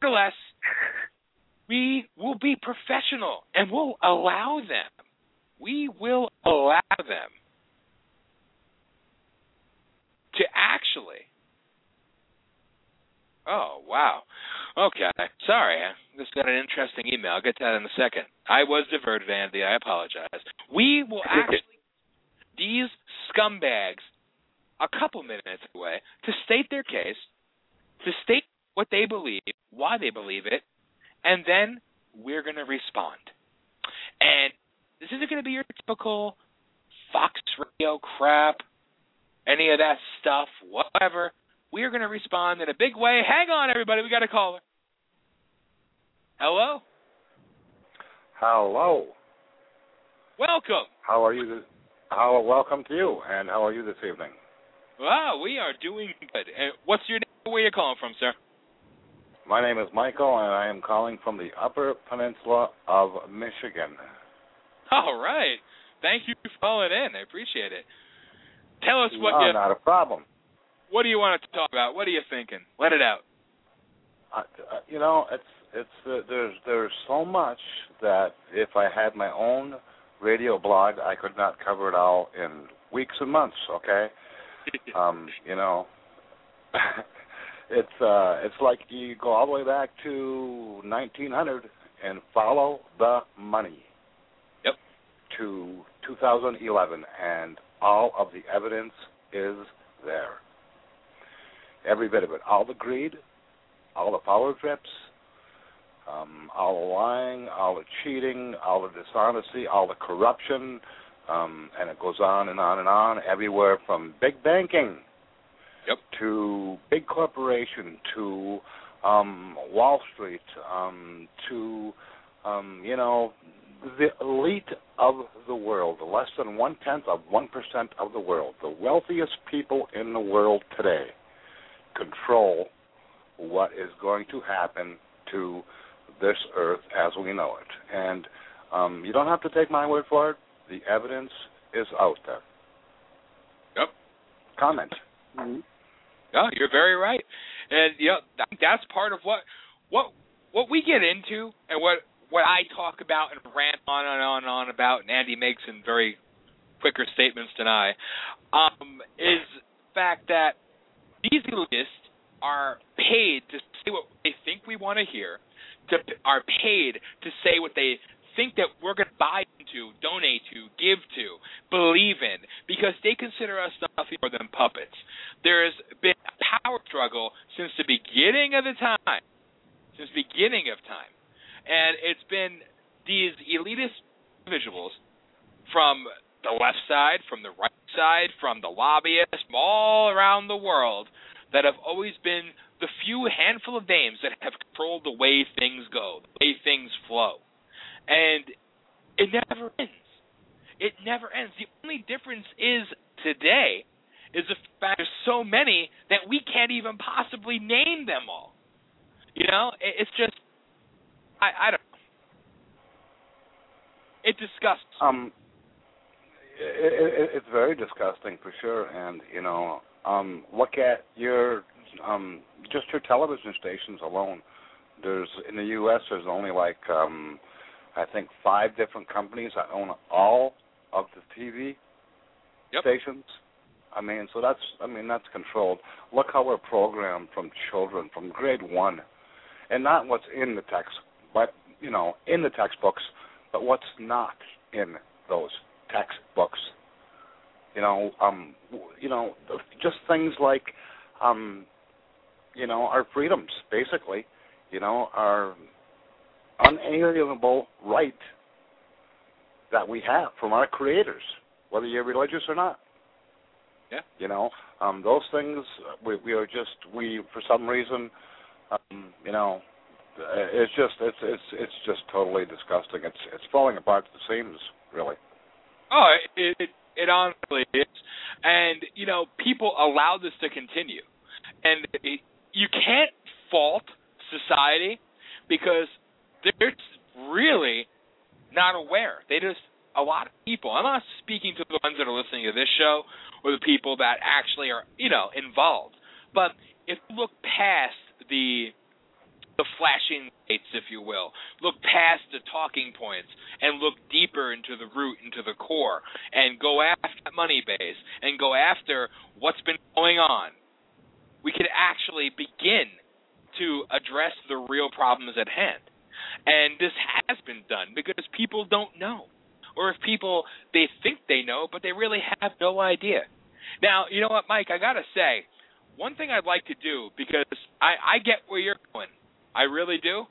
nevertheless, we will be professional, and we'll allow them. To actually. Oh, wow. Okay. Sorry. I just got an interesting email. I'll get to that in a second. I was diverted, Andy. I apologize. We will actually these scumbags a couple minutes away to state their case, to state what they believe, why they believe it, and then we're going to respond. And this isn't going to be your typical Fox Radio crap, any of that stuff, whatever. We are going to respond in a big way. Hang on, everybody. We got a caller. Hello? Hello. Welcome. How are you? Welcome to you, and how are you this evening? Wow, we are doing good. What's your name? Where are you calling from, sir? My name is Michael, and I am calling from the Upper Peninsula of Michigan. All right. Thank you for calling in. I appreciate it. Tell us what not a problem. What do you want to talk about? What are you thinking? Let it out. You know, there's so much that if I had my own radio blog, I could not cover it all in weeks and months. Okay, you know, it's like you go all the way back to 1900 and follow the money. Yep. To 2011, and all of the evidence is there. Every bit of it, all the greed, all the power trips, all the lying, all the cheating, all the dishonesty, all the corruption, and it goes on and on and on, everywhere from big banking, yep, to big corporation, to Wall Street, to, you know, the elite of the world, less than 0.1% of the world, the wealthiest people in the world today control what is going to happen to this earth as we know it. And you don't have to take my word for it. The evidence is out there. Yep. Comment. Mm-hmm. Yeah, you're very right. And yeah, that's part of what we get into and what I talk about and rant on and on and on about, and Andy makes in very quicker statements than I, is the fact that these elitists are paid to say what they think we want to hear, are paid to say what they think that we're going to buy into, donate to, give to, believe in, because they consider us nothing more than puppets. There has been a power struggle since the beginning of the time, and it's been these elitist individuals from the left side, from the right side, from the lobbyists, from all around the world, that have always been the few handful of names that have controlled the way things go, the way things flow. And it never ends. It never ends. The only difference is today is the fact there's so many that we can't even possibly name them all. You know, it's just, I don't know. It disgusts me. It's very disgusting for sure, and, you know, look at your just your television stations alone. There's in the U.S. there's only like I think 5 different companies that own all of the TV yep. stations. I mean, so that's controlled. Look how we're programmed from children from grade 1, and not what's in the text, but you know, in the textbooks, but what's not in those textbooks. You know, just things like, you know, our freedoms, basically, you know, our unalienable right that we have from our creators, whether you're religious or not. Yeah. You know, those things, we are just, for some reason, you know, it's just totally disgusting. It's falling apart at the seams, really. Oh, It honestly is. And, you know, people allow this to continue. And you can't fault society because they're really not aware. A lot of people, I'm not speaking to the ones that are listening to this show or the people that actually are, you know, involved. But if you look past the flashing lights, if you will, look past the talking points and look deeper into the root, into the core, and go after that money base and go after what's been going on, we could actually begin to address the real problems at hand. And this has been done because people don't know, or if people, they think they know, but they really have no idea. Now, you know what, Mike, I got to say, one thing I'd like to do, because I get where you're going, I really do,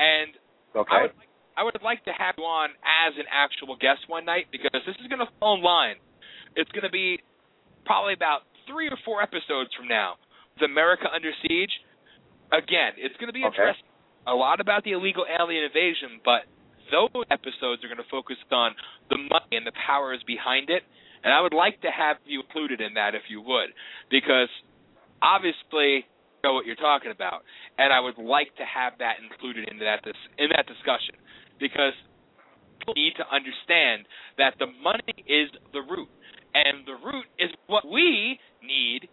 and okay. I would like to have you on as an actual guest one night, because this is going to fall in line. It's going to be probably about 3 or 4 episodes from now with America Under Siege. Again, it's going to be addressing a lot about the illegal alien invasion, but those episodes are going to focus on the money and the powers behind it, and I would like to have you included in that if you would, because obviously know what you're talking about, and I would like to have that included in that discussion, because people need to understand that the money is the root, and the root is what we need,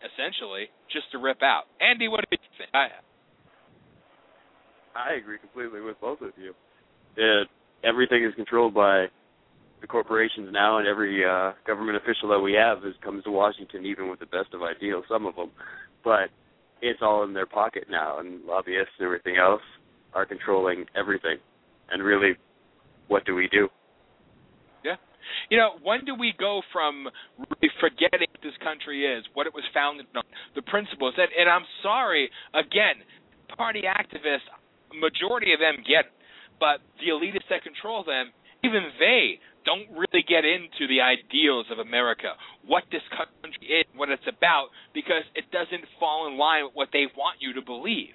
essentially, just to rip out. Andy, what do you think? I, I agree completely with both of you. Everything is controlled by the corporations now, and every government official that we have comes to Washington, even with the best of ideals, some of them. But it's all in their pocket now, and lobbyists and everything else are controlling everything. And really, what do we do? Yeah. You know, when do we go from really forgetting what this country is, what it was founded on, the principles? And I'm sorry, again, party activists, majority of them get it, but the elitists that control them, even they don't really get into the ideals of America, what this country is, what it's about, because it doesn't fall in line with what they want you to believe.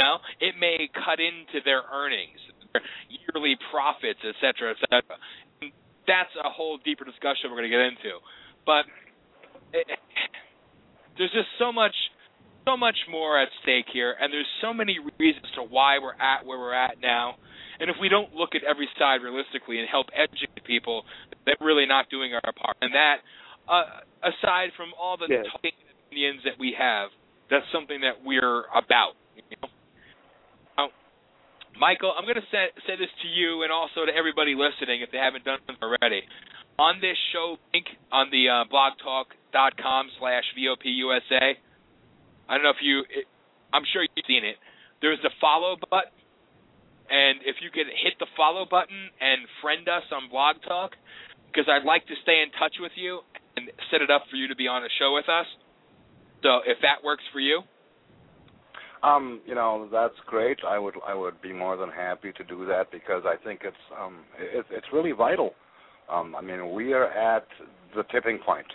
Now, it may cut into their earnings, their yearly profits, et cetera, et cetera. And that's a whole deeper discussion we're going to get into. But there's just so much more at stake here, and there's so many reasons to why we're at where we're at now. And if we don't look at every side realistically and help educate people, they're really not doing our part. And that, aside from all the talking opinions that we have, that's something that we're about. You know? Now, Michael, I'm going to say this to you and also to everybody listening if they haven't done it already. On this show link on the blogtalk.com/VOPUSA, I don't know if I'm sure you've seen it. There's the follow button. And if you could hit the follow button and friend us on Blog Talk, because I'd like to stay in touch with you and set it up for you to be on a show with us. So if that works for you, that's great. I would be more than happy to do that because I think it's really vital. We are at the tipping point.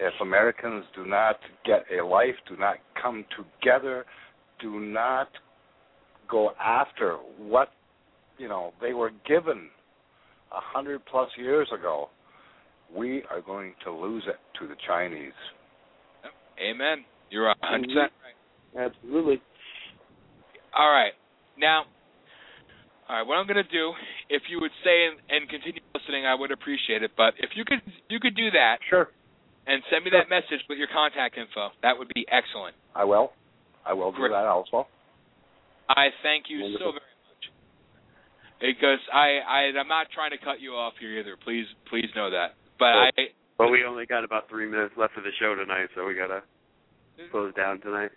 If Americans do not get a life, do not come together, do not go after what they were given 100+ years ago, we are going to lose it to the Chinese. Amen. You're 100% right. Absolutely. All right. Now, what I'm going to do, if you would stay and continue listening, I would appreciate it. But if you could do that, sure, and send me that message with your contact info, that would be excellent. I will do that also. I thank you so very much, because I'm not trying to cut you off here either. Please know that. But we only got about 3 minutes left of the show tonight, so we gotta close down tonight.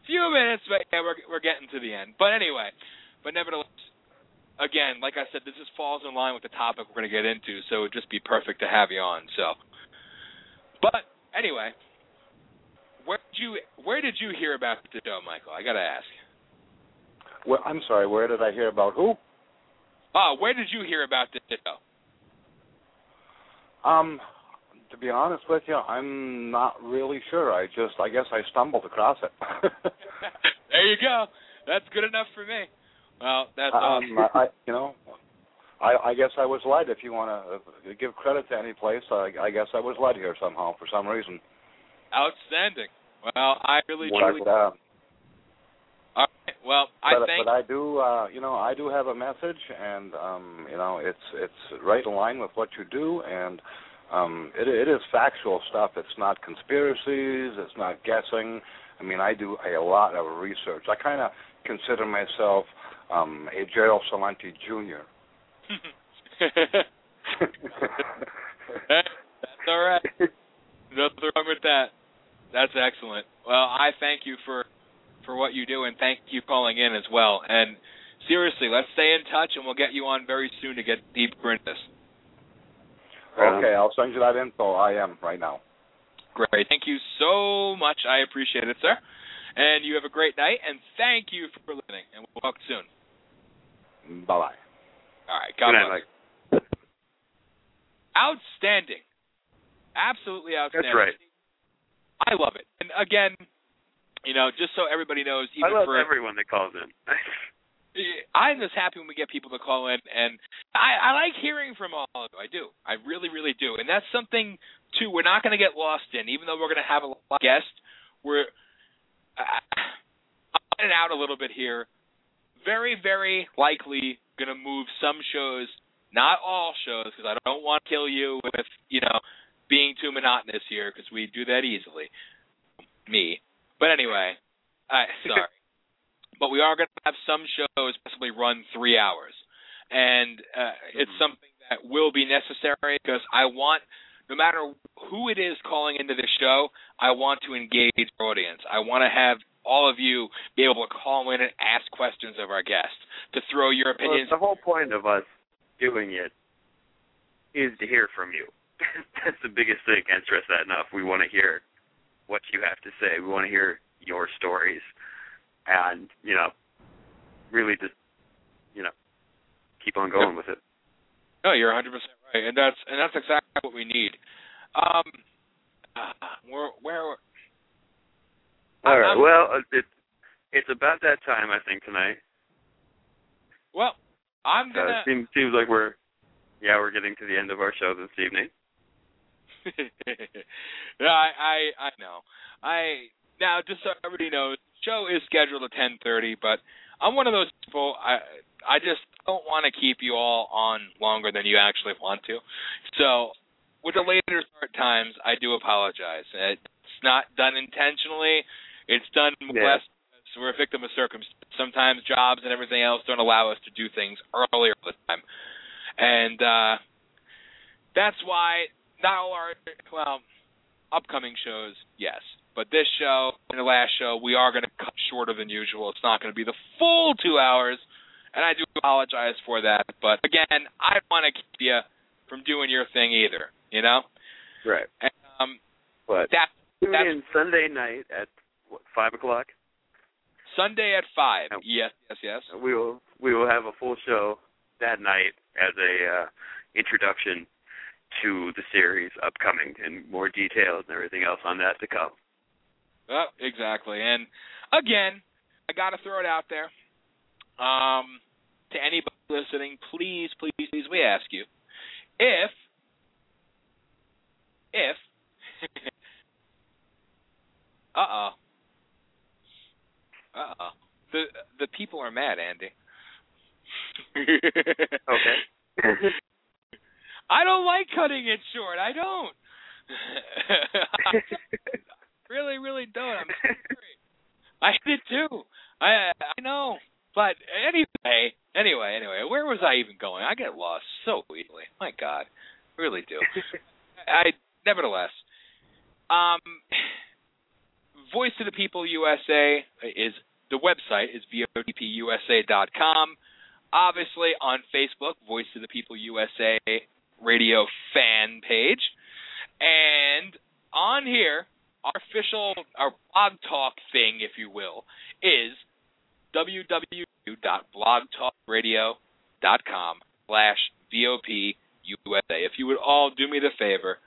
A few minutes, but yeah, we're getting to the end. But anyway, nevertheless, again, like I said, this just falls in line with the topic we're gonna get into, so it'd just be perfect to have you on. So, but anyway, where did you hear about the show, Michael? I gotta ask. Well, I'm sorry, where did I hear about who? Where did you hear about this show? To be honest with you, I'm not really sure. I guess I stumbled across it. There you go. That's good enough for me. Well, that's awesome. I guess I was led. If you want to give credit to any place, I guess I was led here somehow for some reason. Outstanding. Well, I really truly... All right. Well, I do have a message, and it's right in line with what you do, and it is factual stuff. It's not conspiracies. It's not guessing. I do a lot of research. I kind of consider myself a Gerald Salenti Jr. That's all right. Nothing wrong with that. That's excellent. Well, I thank you for what you do, and thank you for calling in as well. And seriously, let's stay in touch, and we'll get you on very soon to get deeper into this. Okay, I'll send you that info. I am right now. Great. Thank you so much. I appreciate it, sir. And you have a great night, and thank you for listening. And we'll talk soon. Bye-bye. All right. God bless. Outstanding. Absolutely outstanding. That's right. I love it. And again... just so everybody knows. Even I love everyone that calls in. I'm just happy when we get people to call in, and I like hearing from all of you. I do. I really, really do. And that's something, too, we're not going to get lost in. Even though we're going to have a lot of guests, we're in and out a little bit here. Very, very likely going to move some shows, not all shows, because I don't want to kill you with, being too monotonous here, because we do that easily. Me. But anyway, sorry. But we are going to have some shows possibly run 3 hours. And it's something that will be necessary because I want, no matter who it is calling into the show, I want to engage our audience. I want to have all of you be able to call in and ask questions of our guests, to throw your opinions. Well, the whole point of us doing it is to hear from you. That's the biggest thing. I can't stress that enough. We want to hear what you have to say. We want to hear your stories and, you know, really just, you know, keep on going with it. No, you're 100% right, and that's exactly what we need. All right. Well, it's about that time, I think, tonight. Well, I'm gonna. Seems like we're getting to the end of our show this evening. Yeah, I know. Now, just so everybody knows, the show is scheduled at 10:30, but I'm one of those people. I just don't want to keep you all on longer than you actually want to. So with the later start times, I do apologize. It's not done intentionally. It's done less. So we're a victim of circumstance. Sometimes jobs and everything else don't allow us to do things earlier all the time. And that's why not all our upcoming shows, yes. But this show and the last show, we are going to cut shorter than usual. It's not going to be the full 2 hours. And I do apologize for that, but again, I don't want to keep you from doing your thing either, you know? Right. And, but that's in Sunday night at 5 o'clock. Sunday at 5. And yes. We will have a full show that night as a introduction to the series upcoming and more details and everything else on that to come. Oh, exactly. And again, I got to throw it out there. To anybody listening, please, we ask you, if, the people are mad, Andy. Okay. I don't like cutting it short. I don't. I really, really don't. I'm sorry. I did too. I know. But anyway, where was I even going? I get lost so easily. My God, I really do. Nevertheless, Voice of the People USA is the website, is VOTPUSA.com. Obviously, on Facebook, Voice of the People USA Radio fan page. And on here, our official, our blog talk thing, if you will, is www.blogtalkradio.com/VOPUSA. If you would all do me the favor,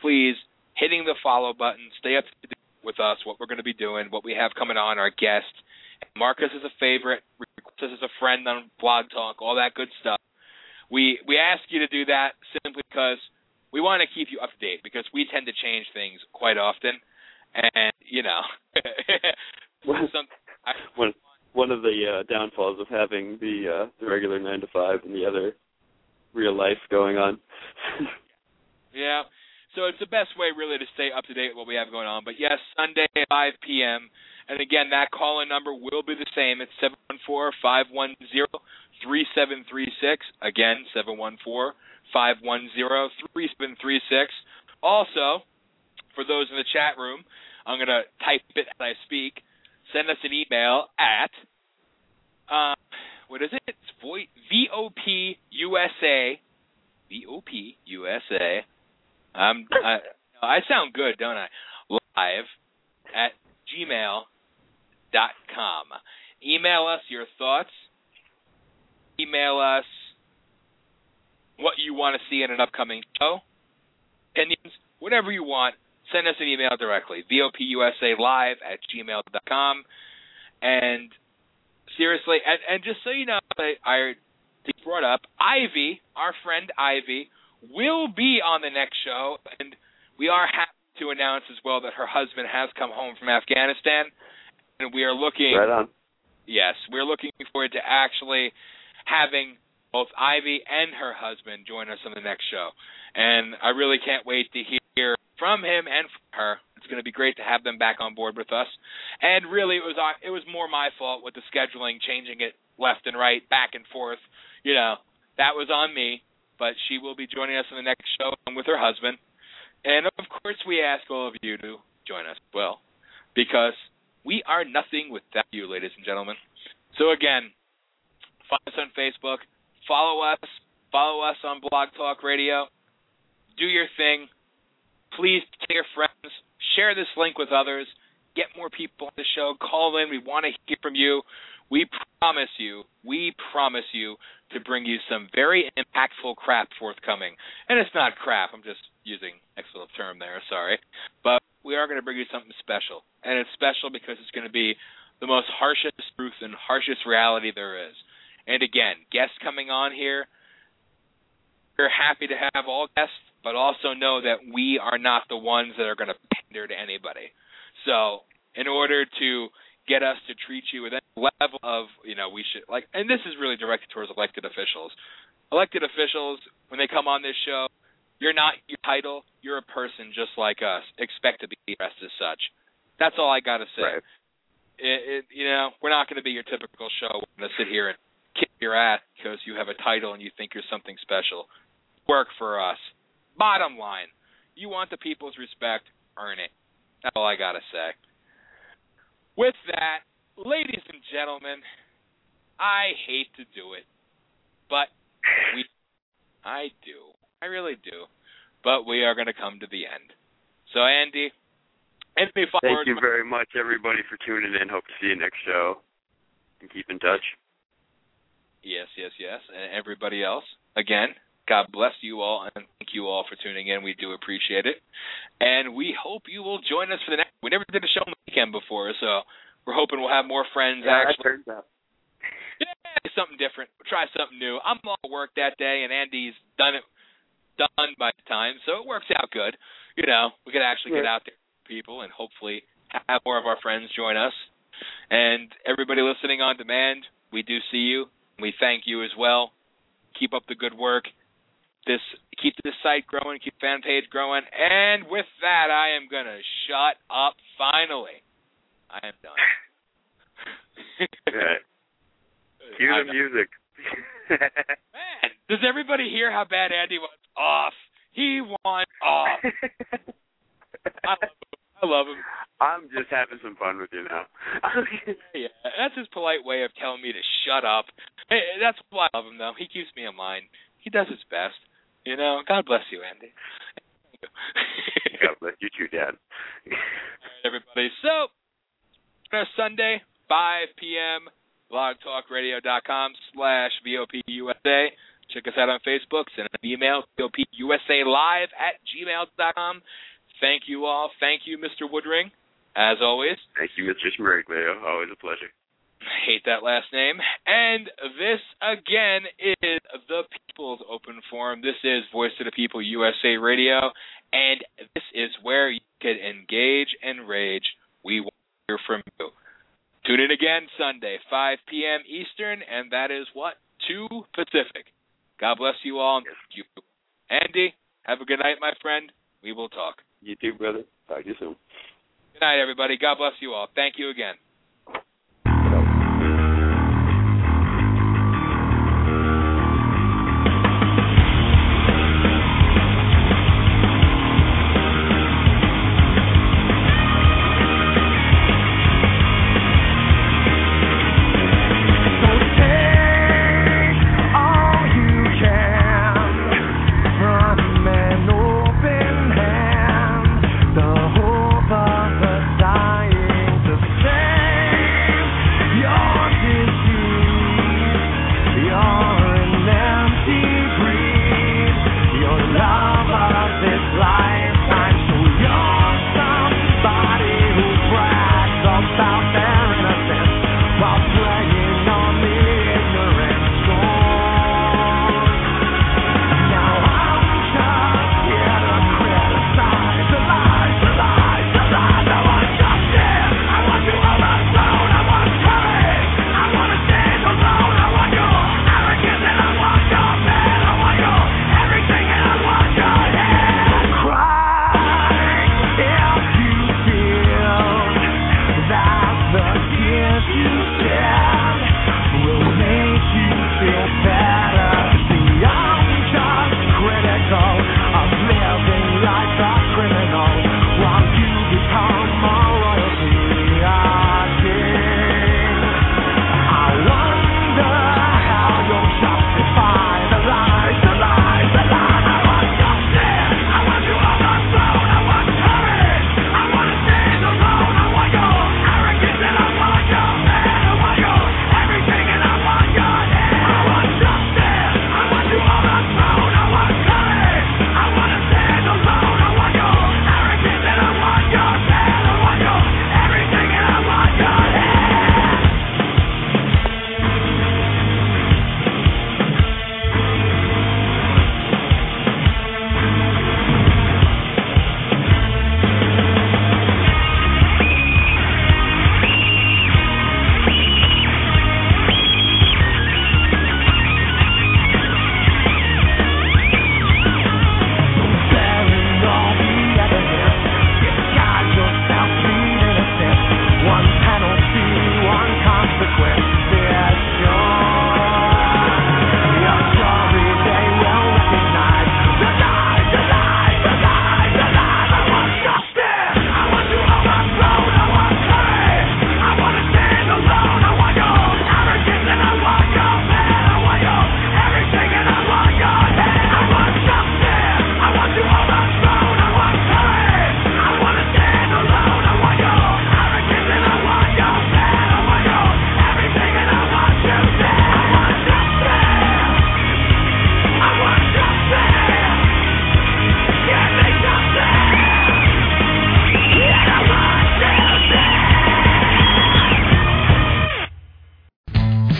please hitting the follow button, stay up to date with us, what we're going to be doing, what we have coming on, our guests. Mark us as a favorite, request us as a friend on Blog Talk, all that good stuff. We ask you to do that simply because we want to keep you up to date because we tend to change things quite often. And, you know, One of the downfalls of having the regular 9 to 5 and the other real life going on. Yeah. So it's the best way really to stay up to date with what we have going on. But yes, Sunday at 5 p.m. And again, that call-in number will be the same. It's 714-510-3736. Again, 714-510-3736. Also, for those in the chat room, I'm going to type it as I speak. Send us an email at, what is it? It's VOPUSA. I sound good, don't I? live@gmail.com. Email us your thoughts. Email us what you want to see in an upcoming show. Opinions, whatever you want. Send us an email directly, VOPUSALive@gmail.com. And seriously, and just so you know, I brought up, Ivy, our friend Ivy, will be on the next show. And we are happy to announce as well that her husband has come home from Afghanistan. And we are looking. Right on. Yes, we're looking forward to actually having both Ivy and her husband join us on the next show. And I really can't wait to hear from him and from her It's going to be great to have them back on board with us. And really, it was more my fault with the scheduling, changing it left and right, back and forth. You know, that was on me. But she will be joining us in the next show with her husband. And, of course, we ask all of you to join us as well, because we are nothing without you, ladies and gentlemen. So, again, find us on Facebook. Follow us on Blog Talk Radio. Do your thing. Please tell your friends. Share this link with others. Get more people on the show. Call in. We want to hear from you. We promise you to bring you some very impactful crap forthcoming. And it's not crap. I'm just using excellent term there. Sorry. But we are going to bring you something special. And it's special because it's going to be the most harshest truth and harshest reality there is. And again, guests coming on here, we're happy to have all guests, but also know that we are not the ones that are going to pander to anybody. So in order to get us to treat you with any level of, we should, and this is really directed towards elected officials. Elected officials, when they come on this show, you're not your title. You're a person just like us. Expect to be addressed as such. That's all I got to say. Right. We're not going to be your typical show. We're going to sit here and kick your ass because you have a title and you think you're something special. Work for us. Bottom line, you want the people's respect, earn it. That's all I got to say. With that, ladies and gentlemen, I hate to do it, but I do. I really do. But we are going to come to the end. So, Andy, thank you very much, everybody, for tuning in. Hope to see you next show. And keep in touch. Yes. And everybody else, again, God bless you all, and thank you all for tuning in. We do appreciate it. And we hope you will join us for the next. We never did a show on the weekend before, so we're hoping we'll have more friends, actually. Yeah, something different. We'll try something new. I'm all at work that day, and Andy's done by the time, so it works out good. We could actually get out there with people and hopefully have more of our friends join us. And everybody listening on demand, we do see you. We thank you as well. Keep up the good work. Keep this site growing, keep the fan page growing. And with that, I am going to shut up finally. I am done. Cue the music. Man, does everybody hear how bad Andy wants off? He wants off. I love him. I'm just having some fun with you now. Yeah, that's his polite way of telling me to shut up. Hey, that's why I love him, though. He keeps me in line. He does his best. God bless you, Andy. God bless you too, Dad. All right, everybody. So, Sunday, 5 p.m., blogtalkradio.com/VOPUSA. Check us out on Facebook. Send an email, VOPUSALive@gmail.com. Thank you all. Thank you, Mr. Woodring, as always. Thank you, Mr. Spiriglio. Always a pleasure. I hate that last name. And this, again, is the People's Open Forum. This is Voice of the People USA Radio, and this is where you can engage and rage. We want to hear from you. Tune in again Sunday, 5 p.m. Eastern, and that is, 2 Pacific. God bless you all. And thank you. Andy, have a good night, my friend. We will talk. You too, brother. Talk to you soon. Good night, everybody. God bless you all. Thank you again. Say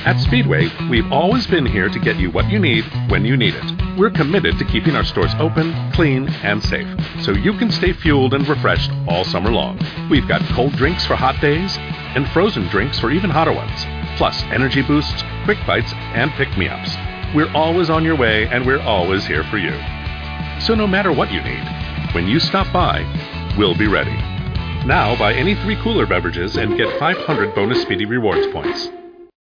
At Speedway, we've always been here to get you what you need when you need it. We're committed to keeping our stores open, clean, and safe, so you can stay fueled and refreshed all summer long. We've got cold drinks for hot days and frozen drinks for even hotter ones, plus energy boosts, quick bites, and pick-me-ups. We're always on your way, and we're always here for you. So no matter what you need, when you stop by, we'll be ready. Now buy any 3 cooler beverages and get 500 bonus Speedy Rewards points.